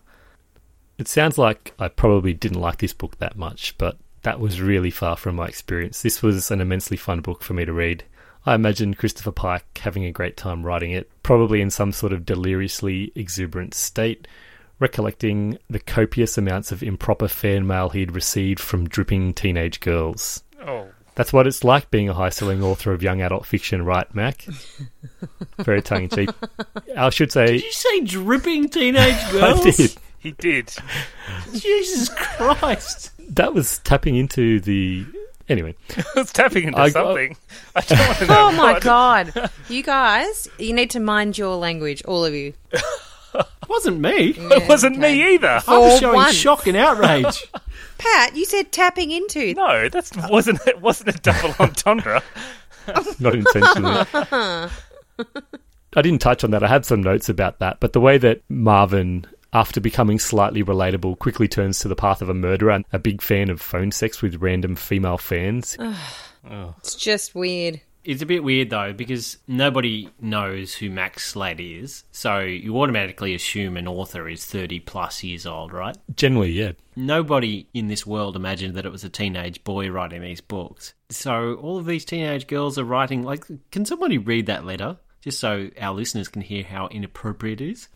It sounds like I probably didn't like this book that much, but that was really far from my experience. This was an immensely fun book for me to read. I imagine Christopher Pike having a great time writing it, probably in some sort of deliriously exuberant state, recollecting the copious amounts of improper fan mail he'd received from dripping teenage girls. Oh. That's what it's like being a high-selling author of young adult fiction, right, Mac? Very tongue-in-cheek. I should say... Did you say dripping teenage girls? I did. He did. Jesus Christ. That was tapping into the... Anyway. It's tapping into I, something. I, I don't want to know. Oh, my God. You guys, you need to mind your language, all of you. It wasn't me. Yeah, it wasn't okay. me either. For I was showing once. shock and outrage. Pat, you said tapping into. No, that wasn't it wasn't a double entendre. Not intentionally. I didn't touch on that. I had some notes about that, but the way that Marvin, after becoming slightly relatable, quickly turns to the path of a murderer and a big fan of phone sex with random female fans. Oh. It's just weird. It's a bit weird, though, because nobody knows who Mac Slate is, so you automatically assume an author is thirty-plus years old, right? Generally, yeah. Nobody in this world imagined that it was a teenage boy writing these books. So all of these teenage girls are writing, like, can somebody read that letter, just so our listeners can hear how inappropriate it is?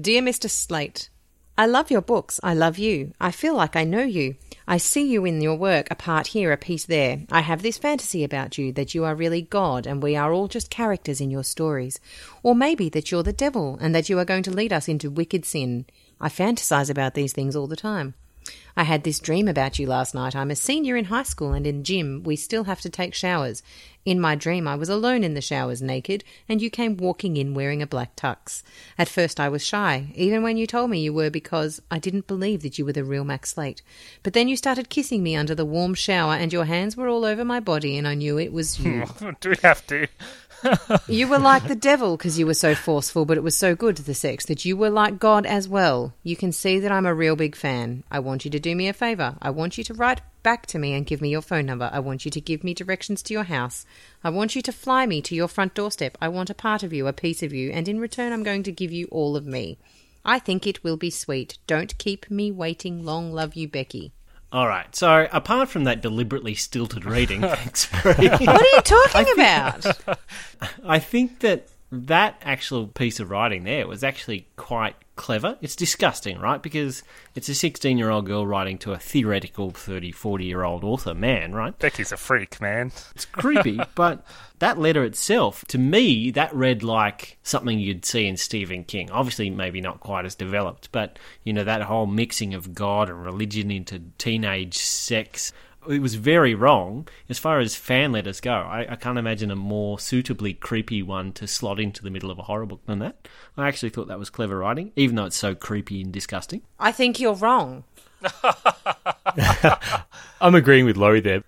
Dear Mister Slate, I love your books. I love you. I feel like I know you. I see you in your work, a part here, a piece there. I have this fantasy about you, that you are really God and we are all just characters in your stories. Or maybe that you're the devil and that you are going to lead us into wicked sin. I fantasize about these things all the time. I had this dream about you last night. I'm a senior in high school, and in gym we still have to take showers. In my dream I was alone in the showers, naked, and you came walking in wearing a black tux. At first I was shy, even when you told me you were, because I didn't believe that you were the real Mac Slate. But then you started kissing me under the warm shower, and your hands were all over my body, and I knew it was you. Do we have to? You were like the devil because you were so forceful, but it was so good, the sex, that you were like God as well. You can see that I'm a real big fan. I want you to do me a favour. I want you to write back to me and give me your phone number. I want you to give me directions to your house. I want you to fly me to your front doorstep. I want a part of you, a piece of you, and in return I'm going to give you all of me. I think it will be sweet. Don't keep me waiting long. Love you, Becky. All right, so apart from that deliberately stilted reading, thanks, Bree. What are you talking I think, about? I think that that actual piece of writing there was actually quite clever. It's disgusting, right? Because it's a sixteen-year-old girl writing to a theoretical thirty, forty-year-old author man, right? Becky's a freak, man. It's creepy, but that letter itself, to me, that read like something you'd see in Stephen King. Obviously, maybe not quite as developed, but, you know, that whole mixing of God and religion into teenage sex. it was very wrong. As far as fan letters go, I, I can't imagine a more suitably creepy one to slot into the middle of a horror book than that. I actually thought that was clever writing, even though it's so creepy and disgusting. I think you're wrong. I'm agreeing with Laurie there.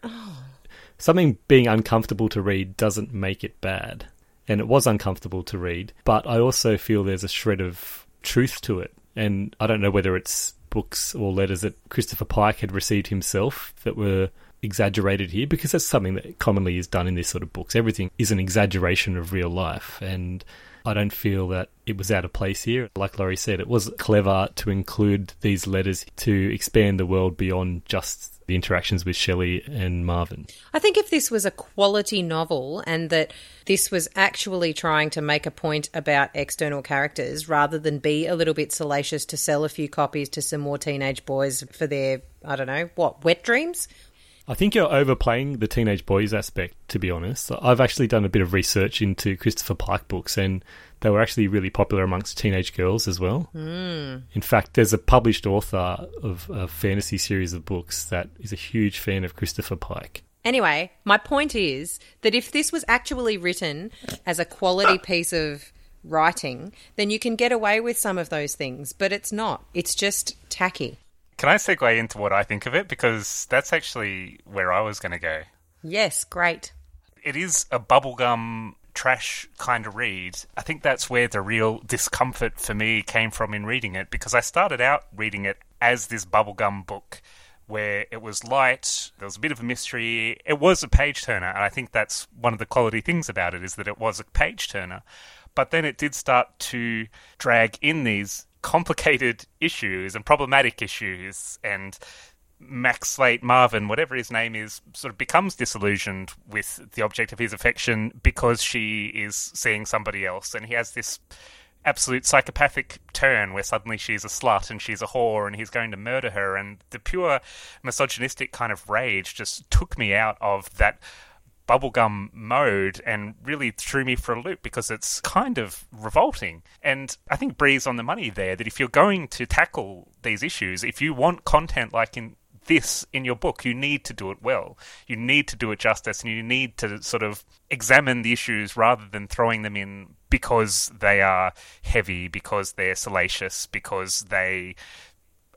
Something being uncomfortable to read doesn't make it bad. And it was uncomfortable to read, but I also feel there's a shred of truth to it. And I don't know whether it's books or letters that Christopher Pike had received himself that were exaggerated here, because that's something that commonly is done in these sort of books. Everything is an exaggeration of real life, and I don't feel that it was out of place here. Like Laurie said, it was clever to include these letters to expand the world beyond just the interactions with Shelley and Marvin. I think if this was a quality novel and that this was actually trying to make a point about external characters rather than be a little bit salacious to sell a few copies to some more teenage boys for their, I don't know, what, wet dreams? I think you're overplaying the teenage boys aspect, to be honest. I've actually done a bit of research into Christopher Pike books, and they were actually really popular amongst teenage girls as well. Mm. In fact, there's a published author of a fantasy series of books that is a huge fan of Christopher Pike. Anyway, my point is that if this was actually written as a quality piece of writing, then you can get away with some of those things, but it's not. It's just tacky. Can I segue into what I think of it? Because that's actually where I was going to go. Yes, great. It is a bubblegum trash kind of read. I think that's where the real discomfort for me came from in reading it, because I started out reading it as this bubblegum book where it was light, there was a bit of a mystery. It was a page-turner, and I think that's one of the quality things about it, is that it was a page-turner. But then it did start to drag in these complicated issues and problematic issues, and Mac Slate, Marvin, whatever his name is, sort of becomes disillusioned with the object of his affection because she is seeing somebody else, and he has this absolute psychopathic turn where suddenly she's a slut and she's a whore and he's going to murder her, and the pure misogynistic kind of rage just took me out of that bubblegum mode and really threw me for a loop, because it's kind of revolting. And I think Bree's on the money there, that if you're going to tackle these issues, if you want content like in this in your book, you need to do it well. You need to do it justice, and you need to sort of examine the issues rather than throwing them in because they are heavy, because they're salacious, because they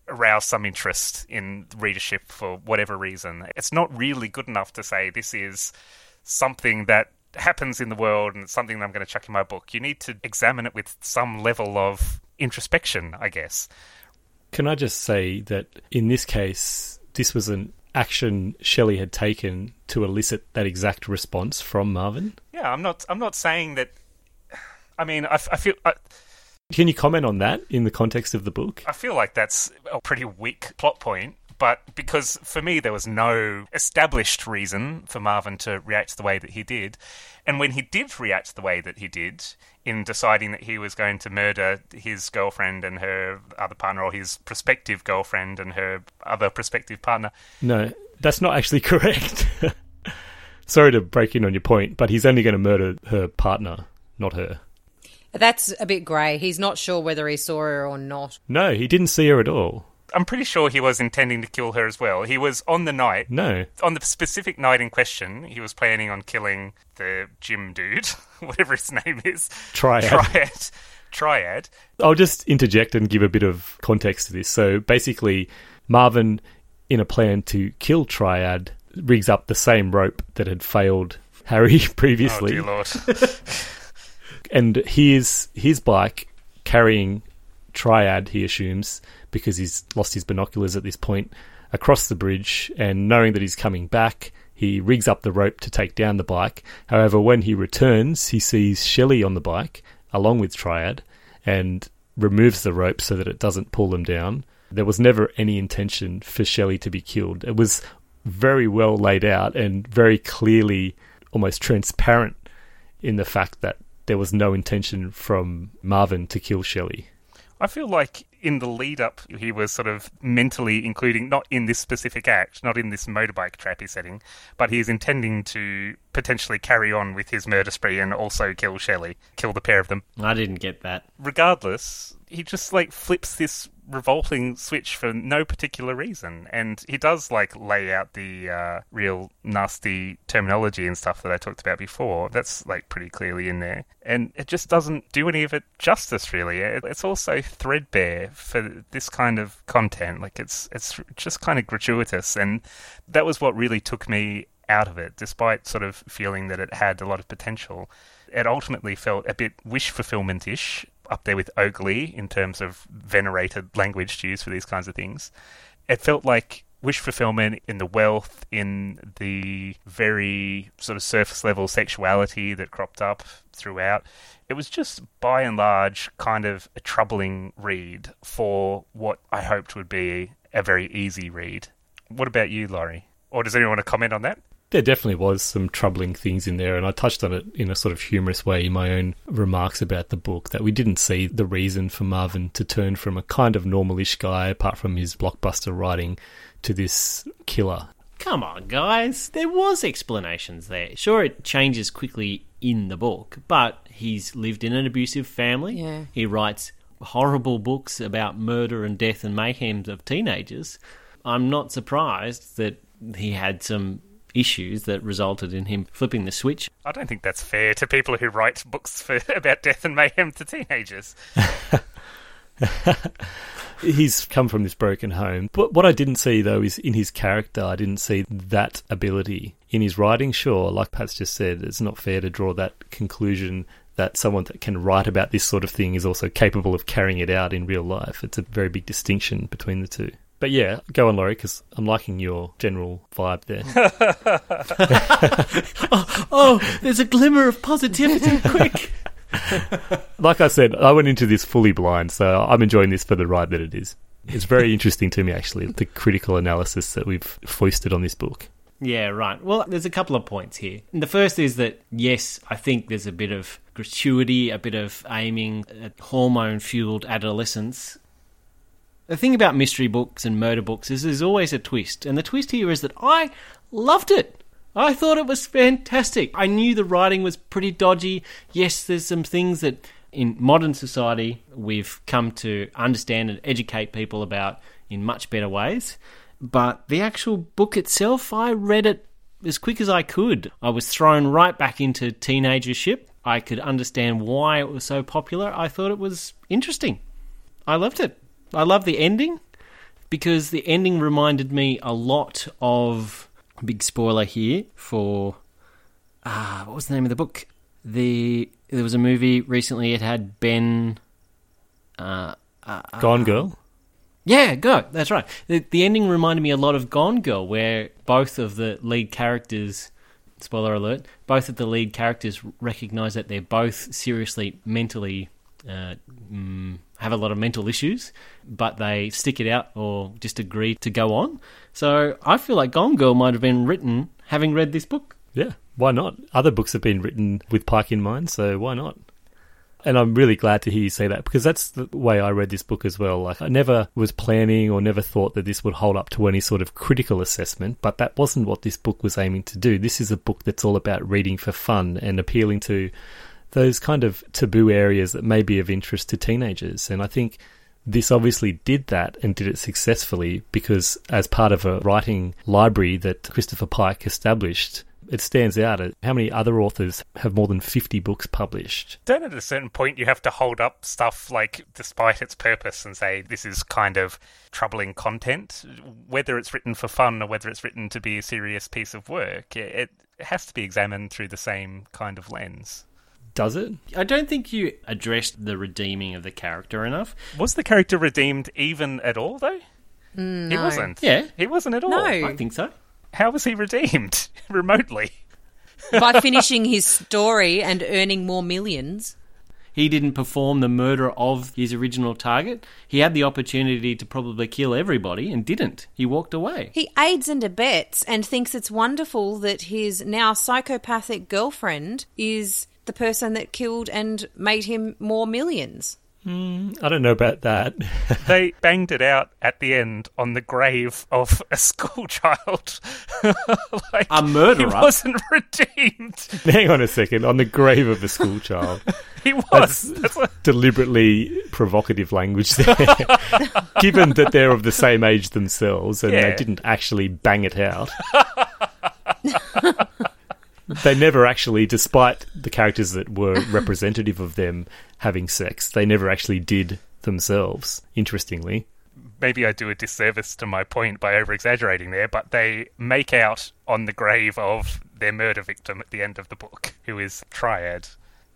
arouse some interest in readership for whatever reason. It's not really good enough to say this is something that happens in the world and it's something that I'm going to chuck in my book. You need to examine it with some level of introspection, I guess. Can I just say that in this case, this was an action Shelley had taken to elicit that exact response from Marvin? Yeah, I'm not I'm not saying that... I mean, I, I feel... I, Can you comment on that in the context of the book? I feel like that's a pretty weak plot point, but because for me there was no established reason for Marvin to react the way that he did. And when he did react the way that he did, in deciding that he was going to murder his girlfriend and her other partner, or his prospective girlfriend and her other prospective partner... No, that's not actually correct. Sorry to break in on your point, but he's only going to murder her partner, not her. That's a bit grey. He's not sure whether he saw her or not. No, he didn't see her at all. I'm pretty sure he was intending to kill her as well. He was on the night. No. On the specific night in question, he was planning on killing the gym dude, whatever his name is. Triad. Triad. Triad. I'll just interject and give a bit of context to this. So basically, Marvin, in a plan to kill Triad, rigs up the same rope that had failed Harry previously. Oh, dear Lord. And here's his bike carrying Triad, he assumes, because he's lost his binoculars at this point, across the bridge, and knowing that he's coming back, he rigs up the rope to take down the bike. However, when he returns, he sees Shelley on the bike, along with Triad, and removes the rope so that it doesn't pull them down. There was never any intention for Shelley to be killed. It was very well laid out and very clearly, almost transparent in the fact that there was no intention from Marvin to kill Shelley. I feel like in the lead up, he was sort of mentally including, not in this specific act, not in this motorbike trap he's setting, but he's intending to potentially carry on with his murder spree and also kill Shelley, kill the pair of them. I didn't get that. Regardless, he just, like, flips this revolting switch for no particular reason, and he does, like, lay out the uh, real nasty terminology and stuff that I talked about before. That's, like, pretty clearly in there, and it just doesn't do any of it justice, really. It's also threadbare for this kind of content. Like, it's it's just kind of gratuitous, and that was what really took me out of it, despite sort of feeling that it had a lot of potential. It ultimately felt a bit wish fulfillment-ish, up there with Oakley in terms of venerated language to use for these kinds of things. It felt like wish fulfillment in the wealth, in the very sort of surface level sexuality that cropped up throughout. It was just, by and large, kind of a troubling read for what I hoped would be a very easy read. What about you, Laurie? Or does anyone want to comment on that? There definitely was some troubling things in there, and I touched on it in a sort of humorous way in my own remarks about the book, that we didn't see the reason for Marvin to turn from a kind of normal-ish guy, apart from his blockbuster writing, to this killer. Come on, guys. There was explanations there. Sure, it changes quickly in the book, but he's lived in an abusive family. Yeah. He writes horrible books about murder and death and mayhem of teenagers. I'm not surprised that he had some issues that resulted in him flipping the switch. I don't think that's fair to people who write books for about death and mayhem to teenagers. He's come from this broken home. But what I didn't see, though, is in his character, I didn't see that ability. In his writing, sure, like Pat's just said, it's not fair to draw that conclusion that someone that can write about this sort of thing is also capable of carrying it out in real life. It's a very big distinction between the two. But yeah, go on, Laurie, because I'm liking your general vibe there. oh, oh, there's a glimmer of positivity, quick. Like I said, I went into this fully blind, so I'm enjoying this for the ride that it is. It's very interesting to me, actually, the critical analysis that we've foisted on this book. Yeah, right. Well, there's a couple of points here. And the first is that, yes, I think there's a bit of gratuity, a bit of aiming at hormone-fueled adolescence. The thing about mystery books and murder books is there's always a twist, and the twist here is that I loved it. I thought it was fantastic. I knew the writing was pretty dodgy. Yes, there's some things that in modern society we've come to understand and educate people about in much better ways, but the actual book itself, I read it as quick as I could. I was thrown right back into teenagership. I could understand why it was so popular. I thought it was interesting. I loved it. I love the ending, because the ending reminded me a lot of, big spoiler here, for, ah, what was the name of the book? The There was a movie recently, it had Ben... Uh, uh, Gone Girl? Yeah, Go, that's right. The, the ending reminded me a lot of Gone Girl, where both of the lead characters, spoiler alert, both of the lead characters recognise that they're both seriously mentally... Uh, mm, have a lot of mental issues, but they stick it out or just agree to go on. So I feel like Gone Girl might have been written having read this book. Yeah, why not? Other books have been written with Pike in mind, so why not? And I'm really glad to hear you say that, because that's the way I read this book as well. Like, I never was planning or never thought that this would hold up to any sort of critical assessment, but that wasn't what this book was aiming to do. This is a book that's all about reading for fun and appealing to those kind of taboo areas that may be of interest to teenagers. And I think this obviously did that, and did it successfully, because as part of a writing library that Christopher Pike established, it stands out. How many other authors have more than fifty books published? Don't at a certain point you have to hold up stuff like, despite its purpose, and say this is kind of troubling content, whether it's written for fun or whether it's written to be a serious piece of work? It has to be examined through the same kind of lens. Does it? I don't think you addressed the redeeming of the character enough. Was the character redeemed even at all, though? No. He wasn't. Yeah. He wasn't at all. No. I don't think so. How was he redeemed? Remotely. By finishing his story and earning more millions. He didn't perform the murder of his original target. He had the opportunity to probably kill everybody and didn't. He walked away. He aids and abets and thinks it's wonderful that his now psychopathic girlfriend is the person that killed and made him more millions. Mm, I don't know about that. They banged it out at the end on the grave of a schoolchild. Like, a murderer? He wasn't redeemed. Hang on a second. On the grave of a schoolchild. He was. That's, That's a... deliberately provocative language there. Given that they're of the same age themselves and yeah. they didn't actually bang it out. They never actually, despite the characters that were representative of them having sex, they never actually did themselves, interestingly. Maybe I do a disservice to my point by over-exaggerating there, but they make out on the grave of their murder victim at the end of the book, who is Triad,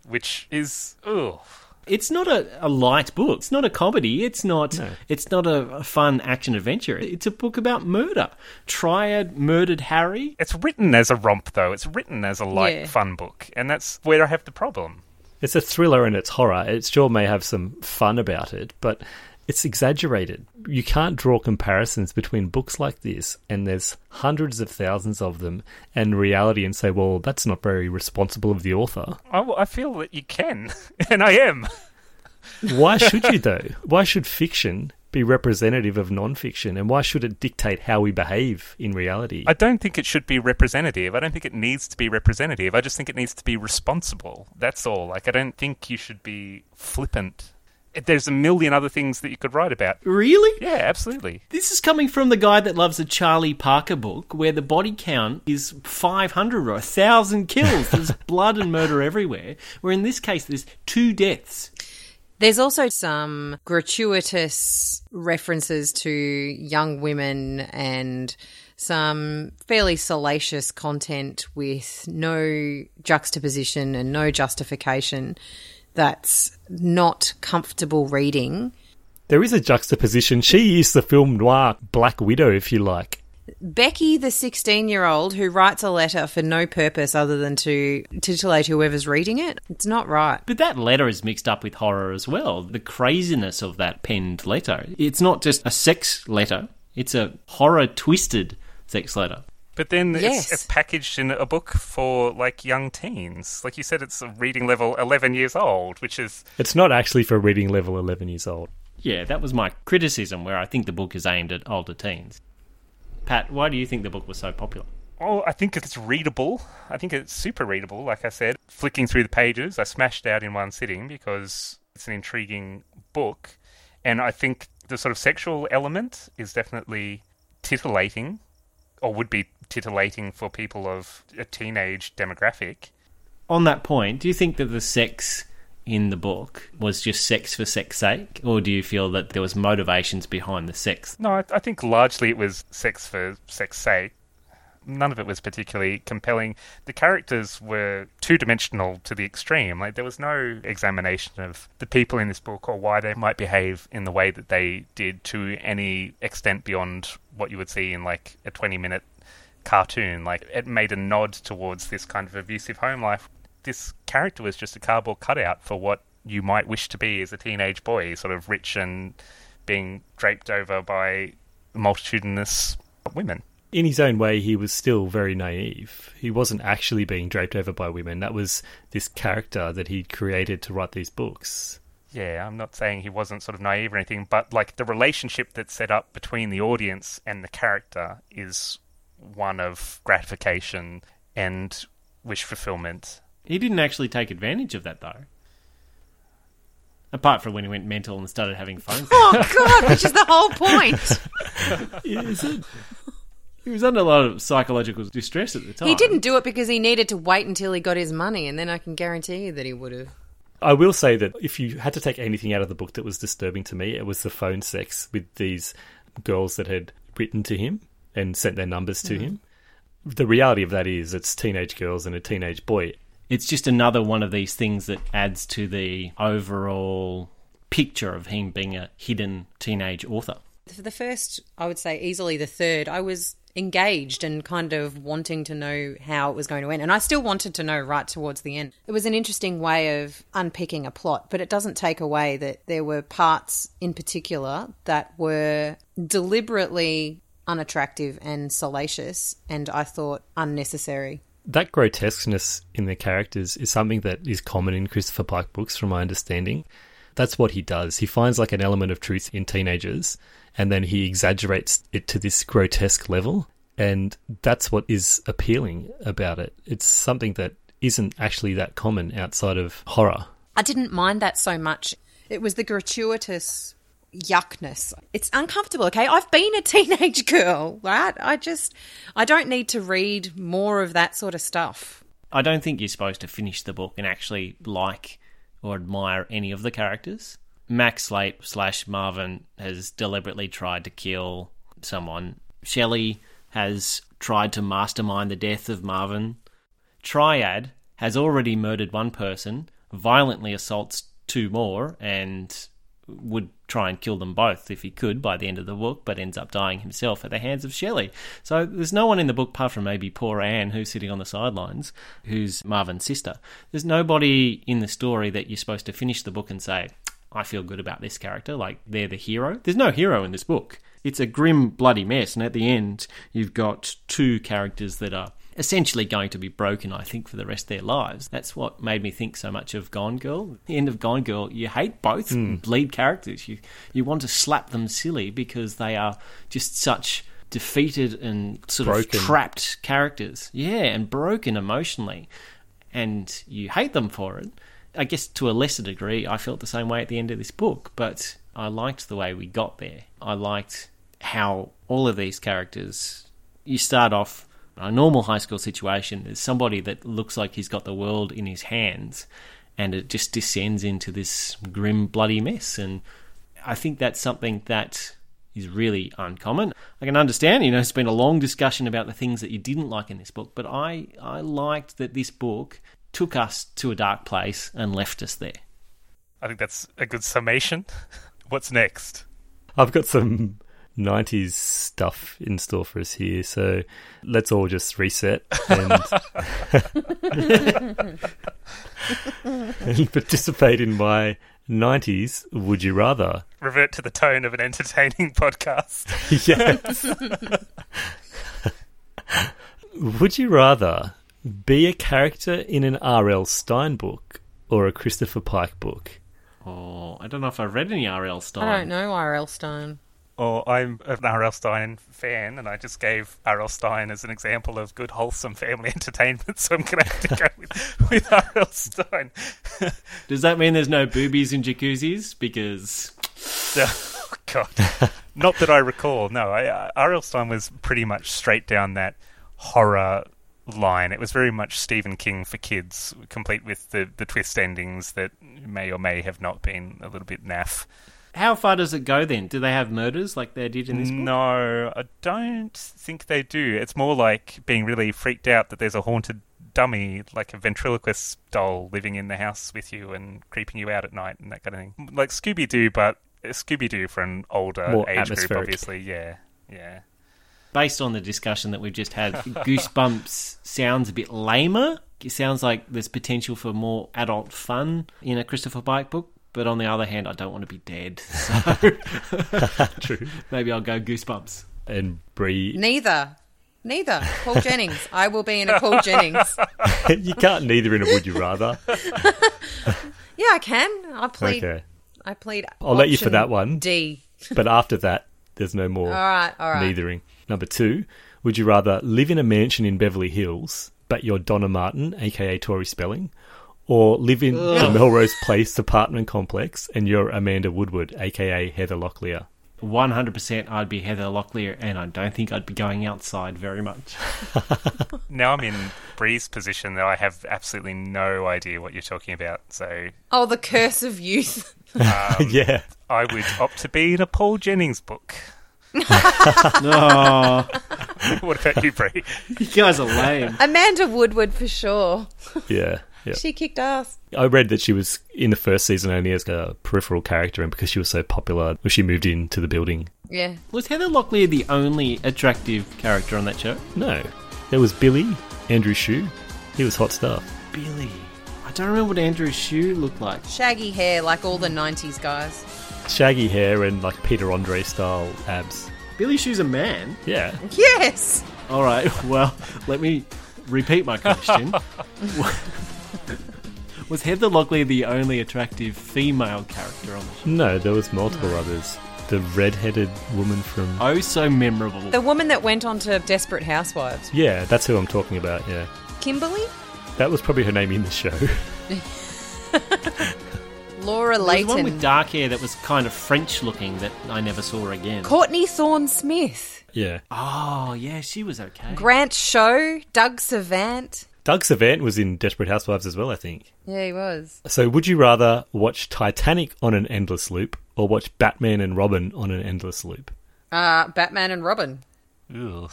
which is... ugh. It's not a, a light book. It's not a comedy. It's not no. It's not a, a fun action adventure. It's a book about murder. Triad murdered Harry. It's written as a romp, though. It's written as a light, yeah. fun book. And that's where I have the problem. It's a thriller and it's horror. It sure may have some fun about it, but it's exaggerated. You can't draw comparisons between books like this, and there's hundreds of thousands of them, and reality and say, well, that's not very responsible of the author. I, I feel that you can, and I am. Why should you, though? Why should fiction be representative of non-fiction, and why should it dictate how we behave in reality? I don't think it should be representative. I don't think it needs to be representative. I just think it needs to be responsible. That's all. Like, I don't think you should be flippant. There's a million other things that you could write about. Really? Yeah, absolutely. This is coming from the guy that loves a Charlie Parker book where the body count is five hundred or one thousand kills. There's blood and murder everywhere, where in this case there's two deaths. There's also some gratuitous references to young women and some fairly salacious content with no juxtaposition and no justification. That's not comfortable reading. There is a juxtaposition. She is the film noir Black Widow, if you like. Becky, the sixteen-year-old who writes a letter for no purpose other than to titillate whoever's reading it, it's not right. But that letter is mixed up with horror as well, the craziness of that penned letter. It's not just a sex letter. It's a horror-twisted sex letter. But then yes. it's packaged in a book for, like, young teens. Like you said, it's a reading level eleven years old, which is... It's not actually for reading level eleven years old. Yeah, that was my criticism, where I think the book is aimed at older teens. Pat, why do you think the book was so popular? Oh, I think it's readable. I think it's super readable, like I said. Flicking through the pages, I smashed out in one sitting because it's an intriguing book. And I think the sort of sexual element is definitely titillating, or would be titillating for people of a teenage demographic. On that point, do you think that the sex in the book was just sex for sex sake, or do you feel that there was motivations behind the sex? No, I, I think largely it was sex for sex sake. None of it was particularly compelling. The characters were two-dimensional to the extreme. Like, there was no examination of the people in this book or why they might behave in the way that they did to any extent beyond what you would see in, like, a twenty-minute cartoon. Like, it made a nod towards this kind of abusive home life. This character was just a cardboard cutout for what you might wish to be as a teenage boy, sort of rich and being draped over by multitudinous women. In his own way, he was still very naive. He wasn't actually being draped over by women. That was this character that he'd created to write these books. Yeah, I'm not saying he wasn't sort of naive or anything, but, like, the relationship that's set up between the audience and the character is one of gratification and wish fulfillment. He didn't actually take advantage of that, though. Apart from when he went mental and started having fun. Oh, God, which is the whole point. Is it? He was under a lot of psychological distress at the time. He didn't do it because he needed to wait until he got his money, and then I can guarantee you that he would have. I will say that if you had to take anything out of the book that was disturbing to me, it was the phone sex with these girls that had written to him and sent their numbers to mm-hmm. him. The reality of that is it's teenage girls and a teenage boy. It's just another one of these things that adds to the overall picture of him being a hidden teenage author. For the first, I would say easily the third, I was engaged and kind of wanting to know how it was going to end. And I still wanted to know right towards the end. It was an interesting way of unpicking a plot, but it doesn't take away that there were parts in particular that were deliberately unattractive and salacious and, I thought, unnecessary. That grotesqueness in the characters is something that is common in Christopher Pike books, from my understanding. that's what he does. He finds like an element of truth in teenagers, and then he exaggerates it to this grotesque level. And that's what is appealing about it. It's something that isn't actually that common outside of horror. I didn't mind that so much. It was the gratuitous yuckness. It's uncomfortable, okay? I've been a teenage girl, right? I just, I don't need to read more of that sort of stuff. I don't think you're supposed to finish the book and actually like or admire any of the characters. Mac Slate slash Marvin has deliberately tried to kill someone. Shelley has tried to mastermind the death of Marvin. Triad has already murdered one person, violently assaults two more, and would try and kill them both if he could by the end of the book, but ends up dying himself at the hands of Shelley. So there's no one in the book, apart from maybe poor Anne, who's sitting on the sidelines, who's Marvin's sister. There's nobody in the story that you're supposed to finish the book and say, I feel good about this character, like they're the hero. There's no hero in this book. It's a grim, bloody mess, and at the end, you've got two characters that are essentially going to be broken, I think, for the rest of their lives. That's what made me think so much of Gone Girl. At the end of Gone Girl, you hate both mm. lead characters. You you want to slap them silly because they are just such defeated and sort broken. of trapped characters. Yeah, and broken emotionally. And you hate them for it. I guess to a lesser degree, I felt the same way at the end of this book, but I liked the way we got there. I liked how all of these characters, you start off a normal high school situation, there's somebody that looks like he's got the world in his hands, and it just descends into this grim, bloody mess. And I think that's something that is really uncommon. I can understand, you know, it's been a long discussion about the things that you didn't like in this book, but I, I liked that this book took us to a dark place and left us there. I think that's a good summation. What's next? I've got some nineties stuff in store for us here, so let's all just reset and, and participate in my nineties Would You Rather. Revert to the tone of an entertaining podcast. Yes. Would you rather be a character in an R L. Stine book or a Christopher Pike book? Oh, I don't know if I've read any R L. Stine. I don't know R L. Stine. Or I'm an R L. Stine fan, and I just gave R L. Stine as an example of good, wholesome family entertainment, so I'm going to have to go with, with R L. Stine. Does that mean there's no boobies in jacuzzis? Because... oh, God. Not that I recall, no. I, R L. Stine was pretty much straight down that horror line. It was very much Stephen King for kids, complete with the, the twist endings that may or may have not been a little bit naff. How far does it go then? Do they have murders like they did in this book? No, I don't think they do. It's more like being really freaked out that there's a haunted dummy, like a ventriloquist doll living in the house with you and creeping you out at night and that kind of thing. Like Scooby-Doo, but Scooby-Doo for an older more age group, obviously. Yeah, yeah. Based on the discussion that we've just had, Goosebumps sounds a bit lamer. It sounds like there's potential for more adult fun in a Christopher Pike book. But on the other hand, I don't want to be dead. So true. Maybe I'll go Goosebumps. And Bree. Neither. Neither. Paul Jennings. I will be in a Paul Jennings. You can't neither in a Would You Rather. Yeah, I can. I plead. Okay. I plead. I'll let you for that one. D. But after that, there's no more. All right. All right. Neithering. Number two. Would you rather live in a mansion in Beverly Hills, but you're Donna Martin, aka Tori Spelling? Or live in Ugh. the Melrose Place apartment complex and you're Amanda Woodward, a k a. Heather Locklear? one hundred percent I'd be Heather Locklear, and I don't think I'd be going outside very much. Now I'm in Bree's position that I have absolutely no idea what you're talking about. So Oh, the curse of youth. um, yeah. I would opt to be in a Paul Jennings book. No. What about you, Bree? You guys are lame. Amanda Woodward for sure. Yeah. Yep. She kicked ass. I read that she was in the first season only as a peripheral character, and because she was so popular, she moved into the building. Yeah. Was Heather Locklear the only attractive character on that show? No. There was Billy, Andrew Shue. He was hot stuff. Billy. I don't remember what Andrew Shue looked like. Shaggy hair, like all the nineties guys. Shaggy hair and like Peter Andre style abs. Billy Shue's a man? Yeah. Yes! All right, well, let me repeat my question. Was Heather Locklear the only attractive female character on the show? No, there was multiple no. others. The red-headed woman from... Oh, so memorable. The woman that went on to Desperate Housewives. Yeah, that's who I'm talking about, yeah. Kimberly? That was probably her name in the show. Laura Layton. There was one with dark hair that was kind of French-looking that I never saw again. Courtney Thorne-Smith. Yeah. Oh, yeah, she was okay. Grant Show, Doug Savant. Doug Savant was in Desperate Housewives as well, I think. Yeah, he was. So would you rather watch Titanic on an endless loop or watch Batman and Robin on an endless loop? Uh, Batman and Robin. Ugh.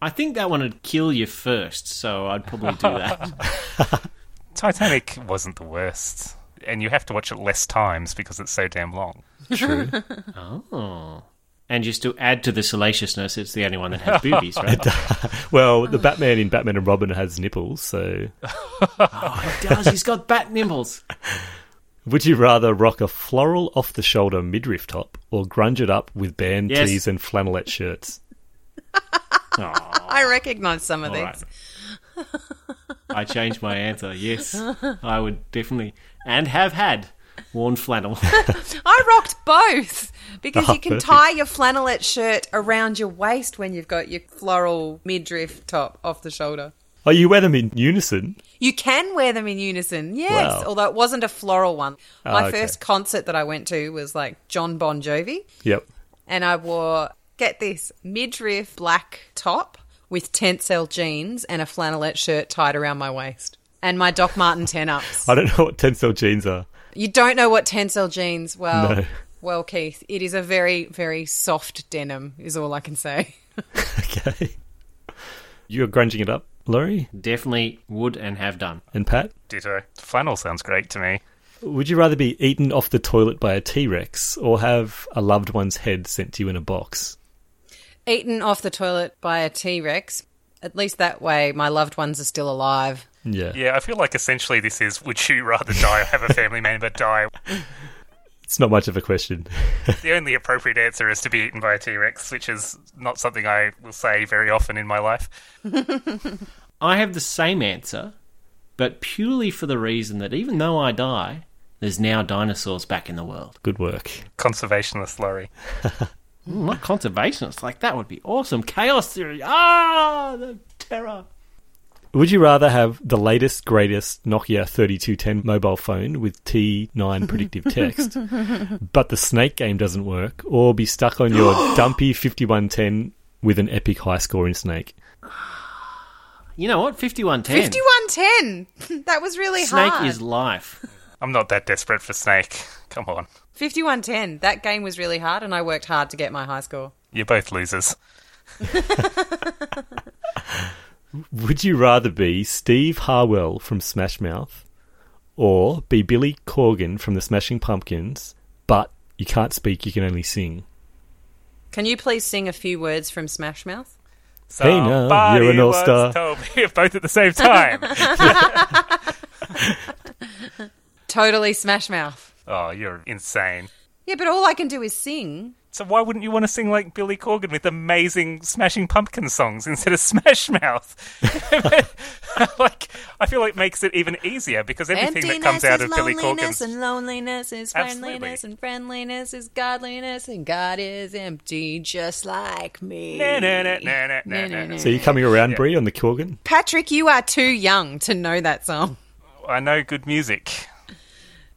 I think that one would kill you first, so I'd probably do that. Titanic wasn't the worst. And you have to watch it less times because it's so damn long. True. Oh. And just to add to the salaciousness, it's the only one that has boobies, right? Well, the Batman in Batman and Robin has nipples, so... Oh, he does. He's got bat nipples. Would you rather rock a floral off-the-shoulder midriff top or grunge it up with band yes. tees and flannelette shirts? I recognise some of all these. Right. I changed my answer, yes. I would definitely... and have had worn flannel. I rocked both because oh, you can perfect. tie your flannelette shirt around your waist when you've got your floral midriff top off the shoulder. Oh, you wear them in unison? You can wear them in unison, yes, wow. although it wasn't a floral one. Oh, My okay. first concert that I went to was like John Bon Jovi. Yep. And I wore, get this, midriff black top with Tencel jeans and a flannelette shirt tied around my waist. And my Doc Marten ten-ups. I don't know what Tencel jeans are. You don't know what Tencel jeans? Well, no. Well, Keith, it is a very, very soft denim is all I can say. Okay. You're grunging it up, Laurie? Definitely would and have done. And Pat? Ditto. Flannel sounds great to me. Would you rather be eaten off the toilet by a T-Rex or have a loved one's head sent to you in a box? Eaten off the toilet by a T-Rex. At least that way my loved ones are still alive. Yeah, yeah. I feel like essentially this is, would you rather die or have a family member die? It's not much of a question. The only appropriate answer is to be eaten by a T-Rex, which is not something I will say very often in my life. I have the same answer, but purely for the reason that even though I die, there's now dinosaurs back in the world. Good work. Conservationist, Laurie. Not conservationist. Like, that would be awesome. Chaos theory. Ah, the terror. Would you rather have the latest, greatest Nokia thirty-two ten mobile phone with T nine predictive text, but the snake game doesn't work, or be stuck on your dumpy fifty-one ten with an epic high score in snake? You know what? fifty-one ten. fifty-one ten! That was really snake hard. Snake is life. I'm not that desperate for snake. Come on. fifty-one ten. That game was really hard, and I worked hard to get my high score. You're both losers. Would you rather be Steve Harwell from Smash Mouth or be Billy Corgan from the Smashing Pumpkins, but you can't speak, you can only sing? Can you please sing a few words from Smash Mouth? Somebody hey, no, once told me both at the same time. Totally Smash Mouth. Oh, you're insane. Yeah, but all I can do is sing. So why wouldn't you want to sing like Billy Corgan with amazing Smashing Pumpkins songs instead of Smash Mouth? Like, I feel like it makes it even easier because everything Emptiness that comes out of Billy Corgan. Emptiness and loneliness is friendliness, Absolutely. And friendliness is godliness, and God is empty just like me. Nah, nah, nah, nah, nah, nah, nah, nah. So you're coming around, yeah. Brie, on the Corgan? Patrick, you are too young to know that song. I know good music.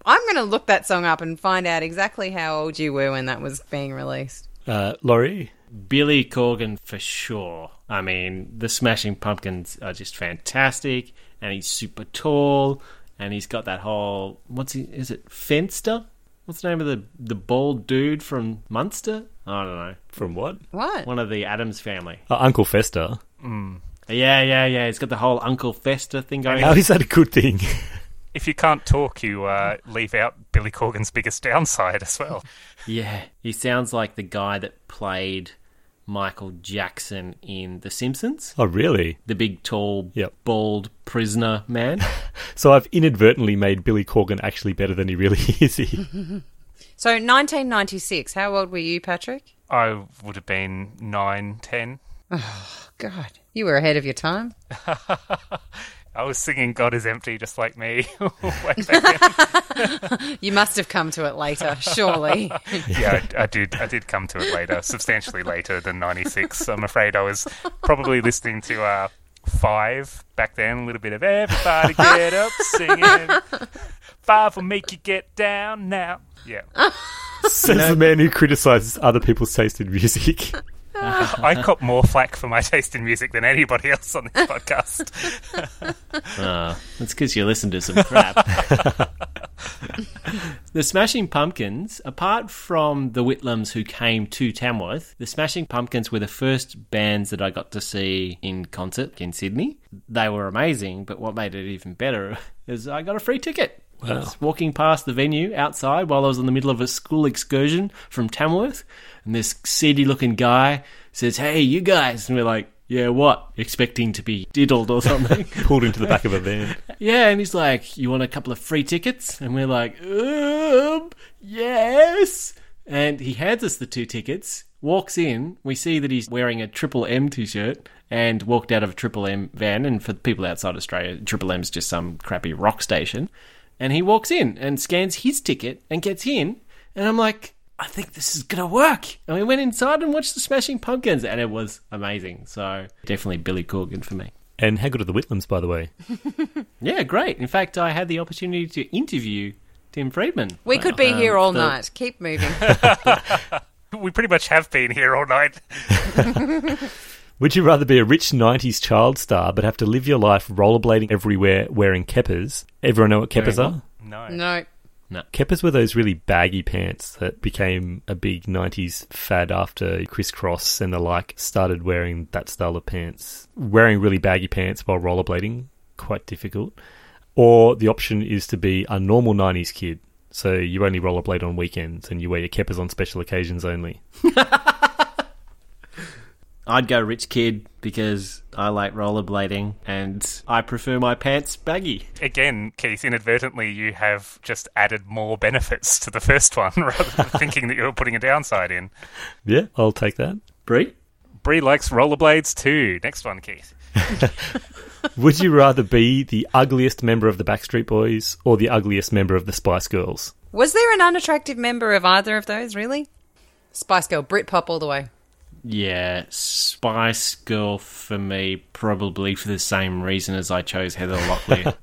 I'm going to look that song up and find out exactly how old you were when that was being released. Uh, Laurie? Billy Corgan for sure. I mean, the Smashing Pumpkins are just fantastic, and he's super tall, and he's got that whole... What's he... Is it Fenster? What's the name of the, the bald dude from Munster? I don't know. From what? What? One of the Addams Family. Uh, Uncle Fester. Mm. Yeah, yeah, yeah. He's got the whole Uncle Fester thing going on. How is that a good thing? If you can't talk, you uh, leave out Billy Corgan's biggest downside as well. Yeah, he sounds like the guy that played Michael Jackson in The Simpsons. Oh, really? The big, tall, yep. bald prisoner man. So I've inadvertently made Billy Corgan actually better than he really is. So nineteen ninety-six, how old were you, Patrick? I would have been nine, ten. Oh, God. You were ahead of your time. I was singing God is Empty just like me. You must have come to it later, surely. Yeah, I, I did I did come to it later, substantially later than ninety-six. I'm afraid I was probably listening to uh, Five back then, a little bit of Everybody Get Up Singing. Five will make you get down now. Yeah. Says no. The man who criticises other people's taste in music. I cop more flack for my taste in music than anybody else on this podcast. Oh, that's because you listen to some crap. The Smashing Pumpkins, apart from the Whitlams who came to Tamworth, the Smashing Pumpkins were the first bands that I got to see in concert in Sydney. They were amazing, but what made it even better is I got a free ticket. Wow. I was walking past the venue outside while I was in the middle of a school excursion from Tamworth, and this seedy-looking guy says, "Hey, you guys!" And we're like, "Yeah, what?" Expecting to be diddled or something. Pulled into the back of a van. Yeah, and he's like, "You want a couple of free tickets?" And we're like, um, yes! And he hands us the two tickets, walks in, we see that he's wearing a Triple M t-shirt, and walked out of a Triple M van, and for people outside Australia, Triple M's just some crappy rock station. And he walks in and scans his ticket and gets in. And I'm like, I think this is going to work. And we went inside and watched the Smashing Pumpkins. And it was amazing. So definitely Billy Corgan for me. And how good are the Whitlams, by the way? Yeah, great. In fact, I had the opportunity to interview Tim Friedman. We could be um, here all the... night. Keep moving. We pretty much have been here all night. Would you rather be a rich nineties child star but have to live your life rollerblading everywhere wearing keppas? Everyone know what keppas are? No. No. No. Keppas were those really baggy pants that became a big nineties fad after Criss Cross and the like started wearing that style of pants. Wearing really baggy pants while rollerblading, quite difficult. Or the option is to be a normal nineties kid. So you only rollerblade on weekends and you wear your keppas on special occasions only. I'd go rich kid because I like rollerblading and I prefer my pants baggy. Again, Keith, inadvertently you have just added more benefits to the first one rather than thinking that you were putting a downside in. Yeah, I'll take that. Bree? Bree likes rollerblades too. Next one, Keith. Would you rather be the ugliest member of the Backstreet Boys or the ugliest member of the Spice Girls? Was there an unattractive member of either of those, really? Spice Girl, Britpop all the way. Yeah, Spice Girl for me, probably for the same reason as I chose Heather Locklear.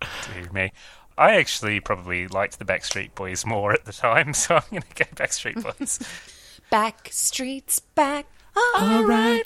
Dear me. I actually probably liked the Backstreet Boys more at the time, so I'm going to go Backstreet Boys. Backstreet's back, all right.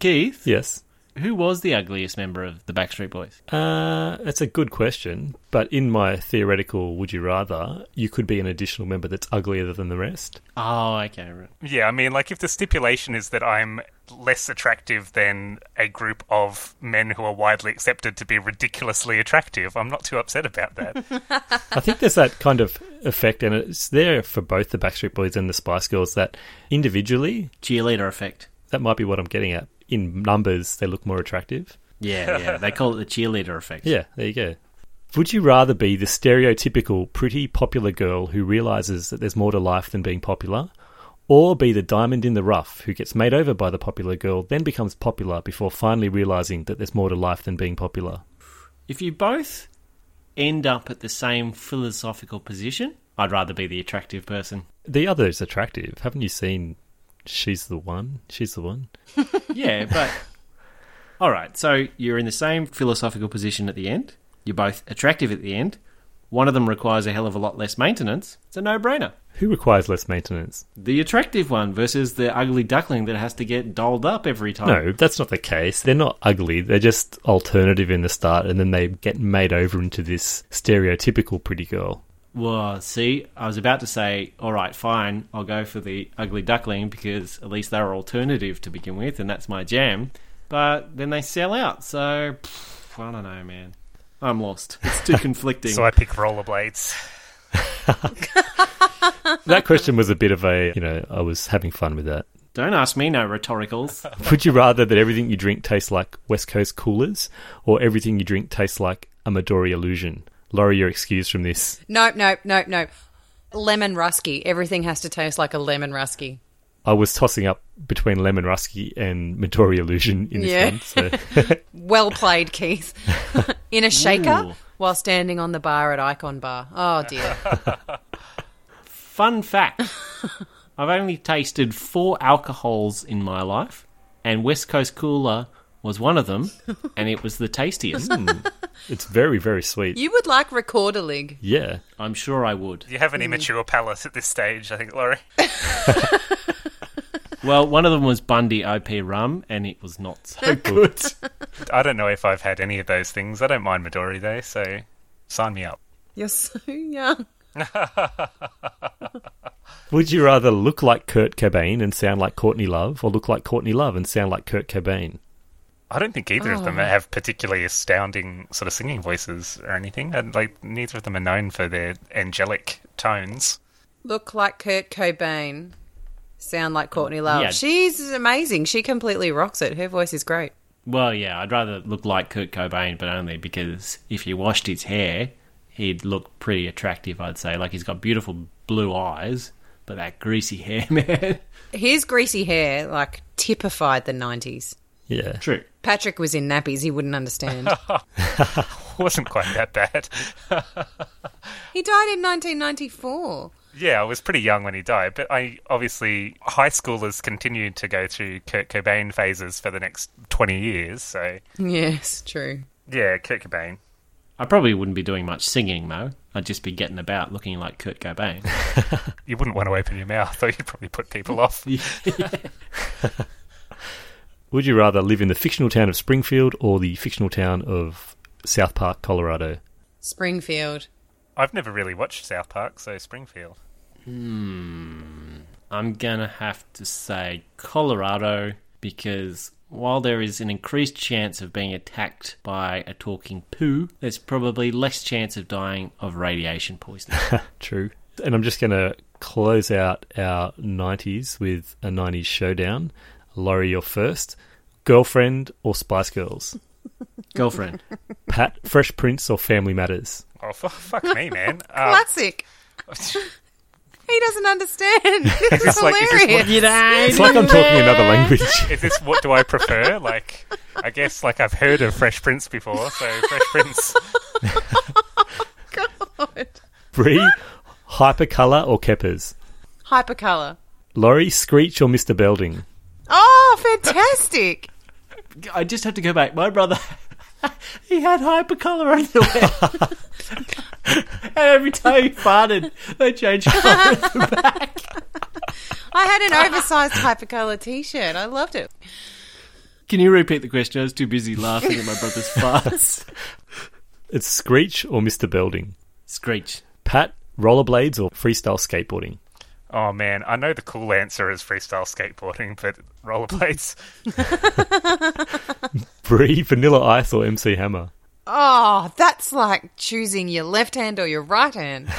Keith? Yes? Who was the ugliest member of the Backstreet Boys? Uh, that's a good question, but in my theoretical would you rather, you could be an additional member that's uglier than the rest. Oh, okay. Right. Yeah, I mean, like, if the stipulation is that I'm less attractive than a group of men who are widely accepted to be ridiculously attractive, I'm not too upset about that. I think there's that kind of effect, and it's there for both the Backstreet Boys and the Spice Girls, that individually... Cheerleader effect. That might be what I'm getting at. In numbers, they look more attractive. Yeah, yeah. They call it the cheerleader effect. Yeah, there you go. Would you rather be the stereotypical pretty popular girl who realises that there's more to life than being popular, or be the diamond in the rough who gets made over by the popular girl, then becomes popular before finally realising that there's more to life than being popular? If you both end up at the same philosophical position, I'd rather be the attractive person. The other is attractive. Haven't you seen... She's the one. She's the one. Yeah, but... All right, so you're in the same philosophical position at the end. You're both attractive at the end. One of them requires a hell of a lot less maintenance. It's a no-brainer. Who requires less maintenance? The attractive one versus the ugly duckling that has to get dolled up every time. No, that's not the case. They're not ugly. They're just alternative in the start, and then they get made over into this stereotypical pretty girl. Well, see, I was about to say, all right, fine, I'll go for the ugly duckling because at least they were alternative to begin with, and that's my jam. But then they sell out, so pff, I don't know, man. I'm lost. It's too conflicting. So I pick rollerblades. That question was a bit of a, you know, I was having fun with that. Don't ask me no rhetoricals. Would you rather that everything you drink tastes like West Coast coolers or everything you drink tastes like a Midori illusion? Laurie, you're excused from this. Nope, nope, nope, nope. Lemon Rusky. Everything has to taste like a lemon Rusky. I was tossing up between Lemon Rusky and Midori Illusion in this yeah. one. So. Well played, Keith. In a shaker Ooh. While standing on the bar at Icon Bar. Oh, dear. Fun fact. I've only tasted four alcohols in my life, and West Coast Cooler was one of them, and it was the tastiest. Mm. It's very, very sweet. You would like Recorder League. Yeah. I'm sure I would. You have an immature mm. palate at this stage, I think, Laurie. Well, one of them was Bundy O P Rum, and it was not so good. I don't know if I've had any of those things. I don't mind Midori, though, so sign me up. You're so young. Would you rather look like Kurt Cobain and sound like Courtney Love, or look like Courtney Love and sound like Kurt Cobain? I don't think either oh. of them have particularly astounding sort of singing voices or anything. And like neither of them are known for their angelic tones. Look like Kurt Cobain, sound like Courtney Love. Yeah. She's amazing. She completely rocks it. Her voice is great. Well, yeah, I'd rather look like Kurt Cobain, but only because if you washed his hair, he'd look pretty attractive, I'd say. Like, he's got beautiful blue eyes, but that greasy hair, man. His greasy hair, like, typified the nineties. Yeah. True. Patrick was in nappies. He wouldn't understand. Wasn't quite that bad. He died in nineteen ninety-four. Yeah, I was pretty young when he died, but I obviously, high schoolers continued to go through Kurt Cobain phases for the next twenty years, so... Yes, true. Yeah, Kurt Cobain. I probably wouldn't be doing much singing, though. I'd just be getting about looking like Kurt Cobain. You wouldn't want to open your mouth, though. You'd probably put people off. Would you rather live in the fictional town of Springfield or the fictional town of South Park, Colorado? Springfield. I've never really watched South Park, so Springfield. Hmm. I'm going to have to say Colorado because... while there is an increased chance of being attacked by a talking poo, there's probably less chance of dying of radiation poisoning. True. And I'm just going to close out our nineties with a nineties showdown. Laurie, you're first. Girlfriend or Spice Girls? Girlfriend. Pat, Fresh Prince or Family Matters? Oh, f- fuck me, man. Uh, Classic. He doesn't understand. This is, is hilarious. Like, is this what, it's like I'm talking another language. Is this what do I prefer? Like, I guess like I've heard of Fresh Prince before, so Fresh Prince. God. Bree, Hypercolour or Keppers? Hypercolour. Laurie, Screech or Mister Belding? Oh, fantastic! I just have to go back. My brother, he had Hypercolour underwear. And every time he farted, they changed colour at the back. I had an oversized Hypercolour t-shirt. I loved it. Can you repeat the question? I was too busy laughing at my brother's farts. It's Screech or Mister Belding? Screech. Pat, rollerblades or freestyle skateboarding? Oh, man, I know the cool answer is freestyle skateboarding, but rollerblades. Brie, Vanilla Ice or M C Hammer? Oh, that's like choosing your left hand or your right hand.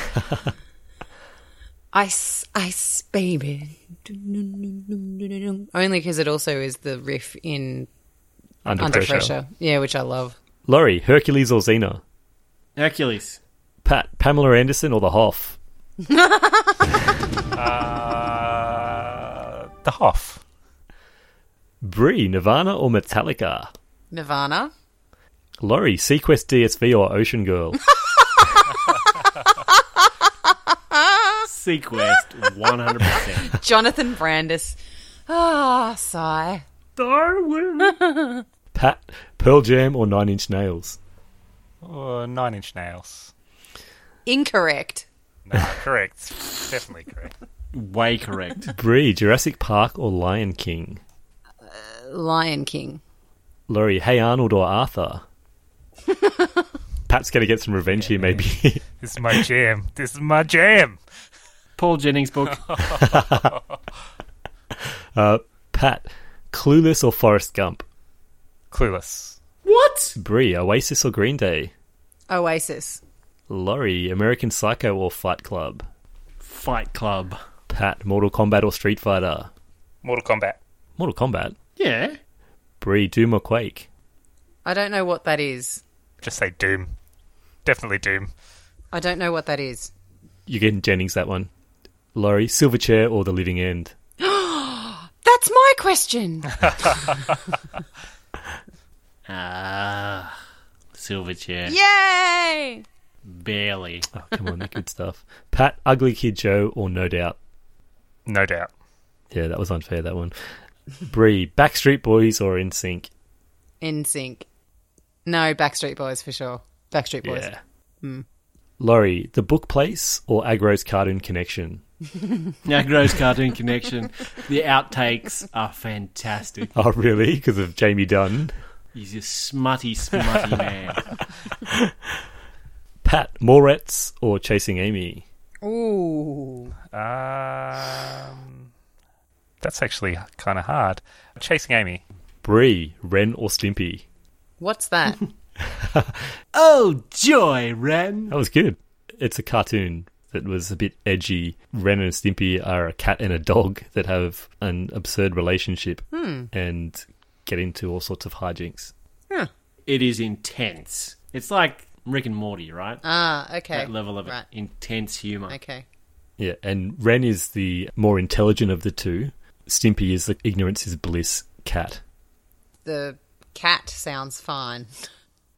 Ice, ice, baby. Only because it also is the riff in Under, Under pressure. pressure. Yeah, which I love. Laurie, Hercules or Xena? Hercules. Pat, Pamela Anderson or The Hoff? uh, the Hoff. Brie, Nirvana or Metallica? Nirvana. Laurie, Sequest D S V or Ocean Girl? Sequest, one hundred percent. Jonathan Brandis. Ah, oh, sigh. Darwin. Pat, Pearl Jam or Nine Inch Nails? Oh, Nine Inch Nails. Incorrect. No, correct. Definitely correct. Way correct. Bree, Jurassic Park or Lion King? Uh, Lion King. Laurie, Hey Arnold or Arthur? Pat's going to get some revenge yeah, here, maybe. This is my jam. This is my jam. Paul Jennings book. uh, Pat, Clueless or Forrest Gump? Clueless. What? Brie, Oasis or Green Day? Oasis. Laurie, American Psycho or Fight Club? Fight Club. Pat, Mortal Kombat or Street Fighter? Mortal Kombat. Mortal Kombat? Yeah. Brie, Doom or Quake? I don't know what that is. Just say Doom. Definitely Doom. I don't know what that is. You're getting Jennings that one. Laurie, Silverchair or The Living End? That's my question. Ah, Silverchair. Yay! Barely. Oh, come on, good stuff. Pat, Ugly Kid Joe, or No Doubt? No Doubt. Yeah, that was unfair, that one. Bree, Backstreet Boys or N Sync? N Sync. No, Backstreet Boys for sure. Backstreet Boys. Yeah. Mm. Laurie, The Book Place or Aggro's Cartoon Connection? Aggro's Cartoon Connection. The outtakes are fantastic. Oh, really? Because of Jamie Dunn? He's a smutty, smutty man. Pat, Mallrats or Chasing Amy? Ooh. Um, that's actually kind of hard. Chasing Amy. Bree, Ren or Stimpy? What's that? Oh, joy, Ren. That was good. It's a cartoon that was a bit edgy. Ren and Stimpy are a cat and a dog that have an absurd relationship hmm. and get into all sorts of hijinks. Huh. It is intense. It's like Rick and Morty, right? Ah, okay. That level of right. intense humour. Okay. Yeah, and Ren is the more intelligent of the two. Stimpy is the ignorance is bliss cat. The cat sounds fine.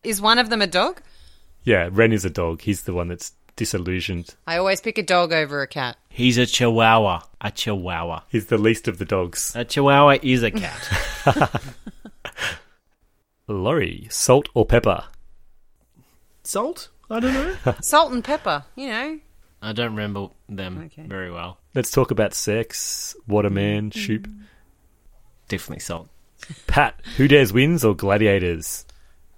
Is one of them a dog? Yeah, Ren is a dog. He's the one that's disillusioned. I always pick a dog over a cat. He's a chihuahua. A chihuahua. He's the least of the dogs. A chihuahua is a cat. Laurie, salt or pepper? Salt? I don't know. Salt and pepper, you know. I don't remember them okay. very well. Let's talk about sex, Waterman, mm-hmm. Shoop. Definitely salt. Pat, Who Dares Wins or Gladiators?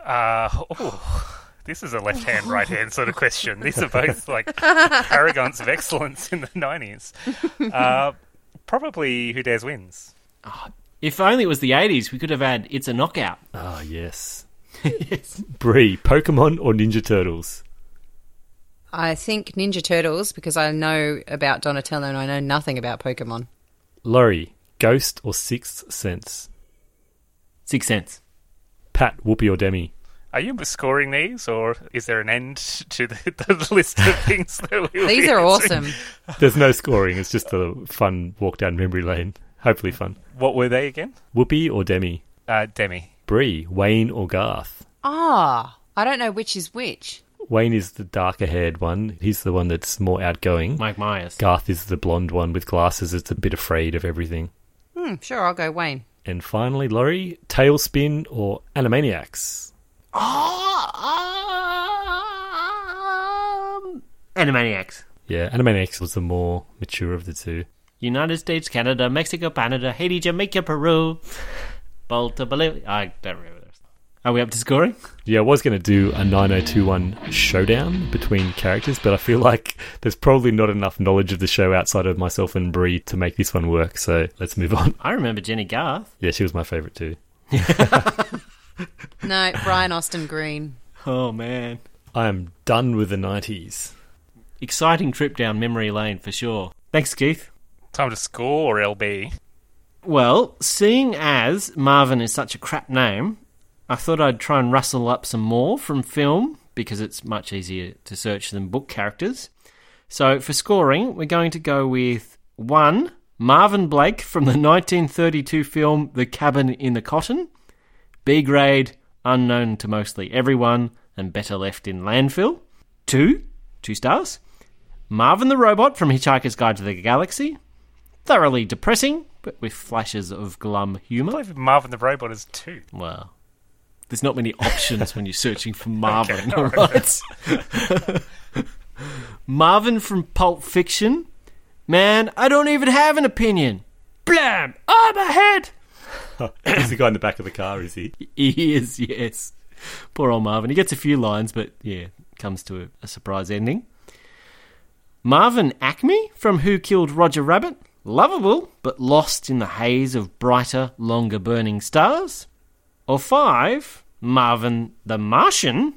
Uh, oh, this is a left-hand, right-hand sort of question. These are both like paragons of excellence in the nineties. Uh, probably Who Dares Wins. Oh, if only it was the eighties, we could have had It's a Knockout. Oh, yes. Yes. Bree, Pokemon or Ninja Turtles? I think Ninja Turtles because I know about Donatello and I know nothing about Pokemon. Laurie, Ghost or Sixth Sense? Sixth Sense. Pat, Whoopi or Demi? Are you scoring these, or is there an end to the, the list of things that we These are awesome. There's no scoring. It's just a fun walk down memory lane. Hopefully fun. What were they again? Whoopi or Demi? Uh, Demi. Bree, Wayne or Garth? Ah, I don't know which is which. Wayne is the darker-haired one. He's the one that's more outgoing. Mike Myers. Garth is the blonde one with glasses. It's a bit afraid of everything. Hmm, sure, I'll go Wayne. And finally, Laurie, Tailspin or Animaniacs? Oh, um, Animaniacs. Yeah, Animaniacs was the more mature of the two. United States, Canada, Mexico, Canada, Haiti, Jamaica, Peru, Balta, Bolivia. I don't remember this. Are we up to scoring? Yeah, I was going to do a nine oh two one showdown between characters, but I feel like there's probably not enough knowledge of the show outside of myself and Bree to make this one work, so let's move on. I remember Jenny Garth. Yeah, she was my favourite too. No, Brian Austin Green. Oh, man. I am done with the nineties. Exciting trip down memory lane for sure. Thanks, Keith. Time to score, L B. Well, seeing as Marvin is such a crap name, I thought I'd try and rustle up some more from film because it's much easier to search than book characters. So for scoring, we're going to go with one, Marvin Blake from the nineteen thirty-two film The Cabin in the Cotton. B grade, unknown to mostly everyone and better left in landfill. Two, two stars. Marvin the Robot from Hitchhiker's Guide to the Galaxy. Thoroughly depressing, but with flashes of glum humour. I believe Marvin the Robot is two. Wow. There's not many options when you're searching for Marvin, okay, all right? Marvin from Pulp Fiction. Man, I don't even have an opinion. Blam! I'm ahead! He's the guy in the back of the car, is he? He is, yes. Poor old Marvin. He gets a few lines, but, yeah, comes to a, a surprise ending. Marvin Acme from Who Killed Roger Rabbit. Lovable, but lost in the haze of brighter, longer-burning stars. Or five, Marvin the Martian.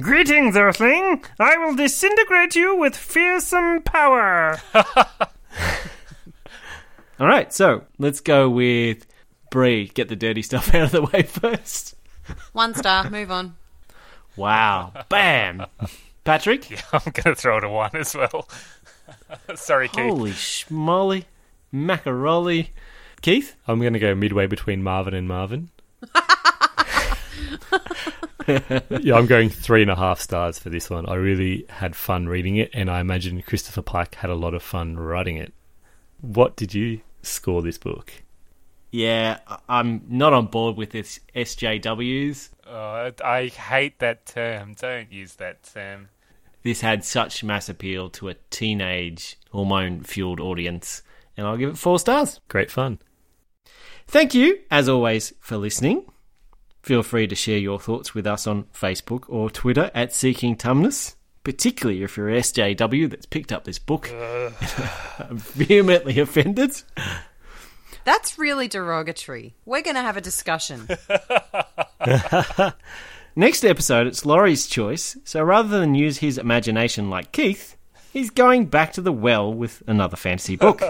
Greetings, Earthling. I will disintegrate you with fearsome power. All right, so let's go with Bree. Get the dirty stuff out of the way first. One star, move on. Wow. Bam. Patrick? Yeah, I'm going to throw it a one as well. Sorry, Keith. Holy schmoly. Macaroli. Keith? I'm going to go midway between Marvin and Marvin. Yeah, I'm going three and a half stars for this one. I really had fun reading it, and I imagine Christopher Pike had a lot of fun writing it. What did you score this book? Yeah, I'm not on board with this S J Ws. Oh, I hate that term. Don't use that term. This had such mass appeal to a teenage hormone-fueled audience, and I'll give it four stars. Great fun. Thank you, as always, for listening. Feel free to share your thoughts with us on Facebook or Twitter at Seeking Tumnus, particularly if you're an S J W that's picked up this book. Uh. I'm vehemently offended. That's really derogatory. We're going to have a discussion. Next episode, it's Laurie's choice, so rather than use his imagination like Keith, he's going back to the well with another fantasy book.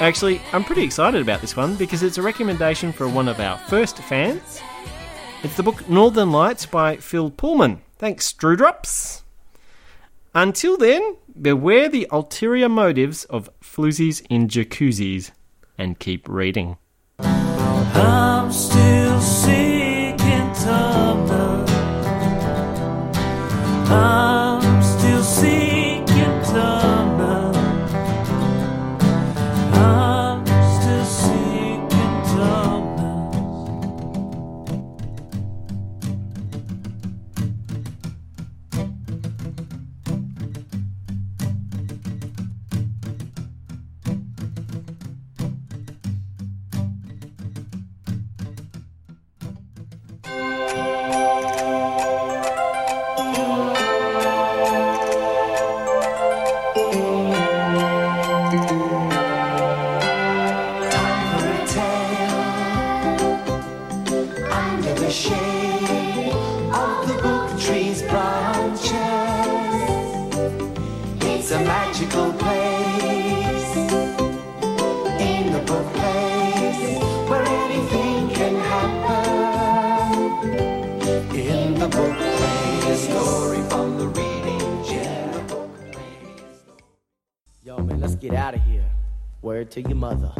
Actually, I'm pretty excited about this one because it's a recommendation for one of our first fans. It's the book Northern Lights by Phil Pullman. Thanks, Strewdrops. Until then, beware the ulterior motives of floozies in jacuzzis and keep reading. I'm still seeking tumnus. I'm still seeking tumnus. I'm still seeking tumnus. Get out of here. Word to your mother.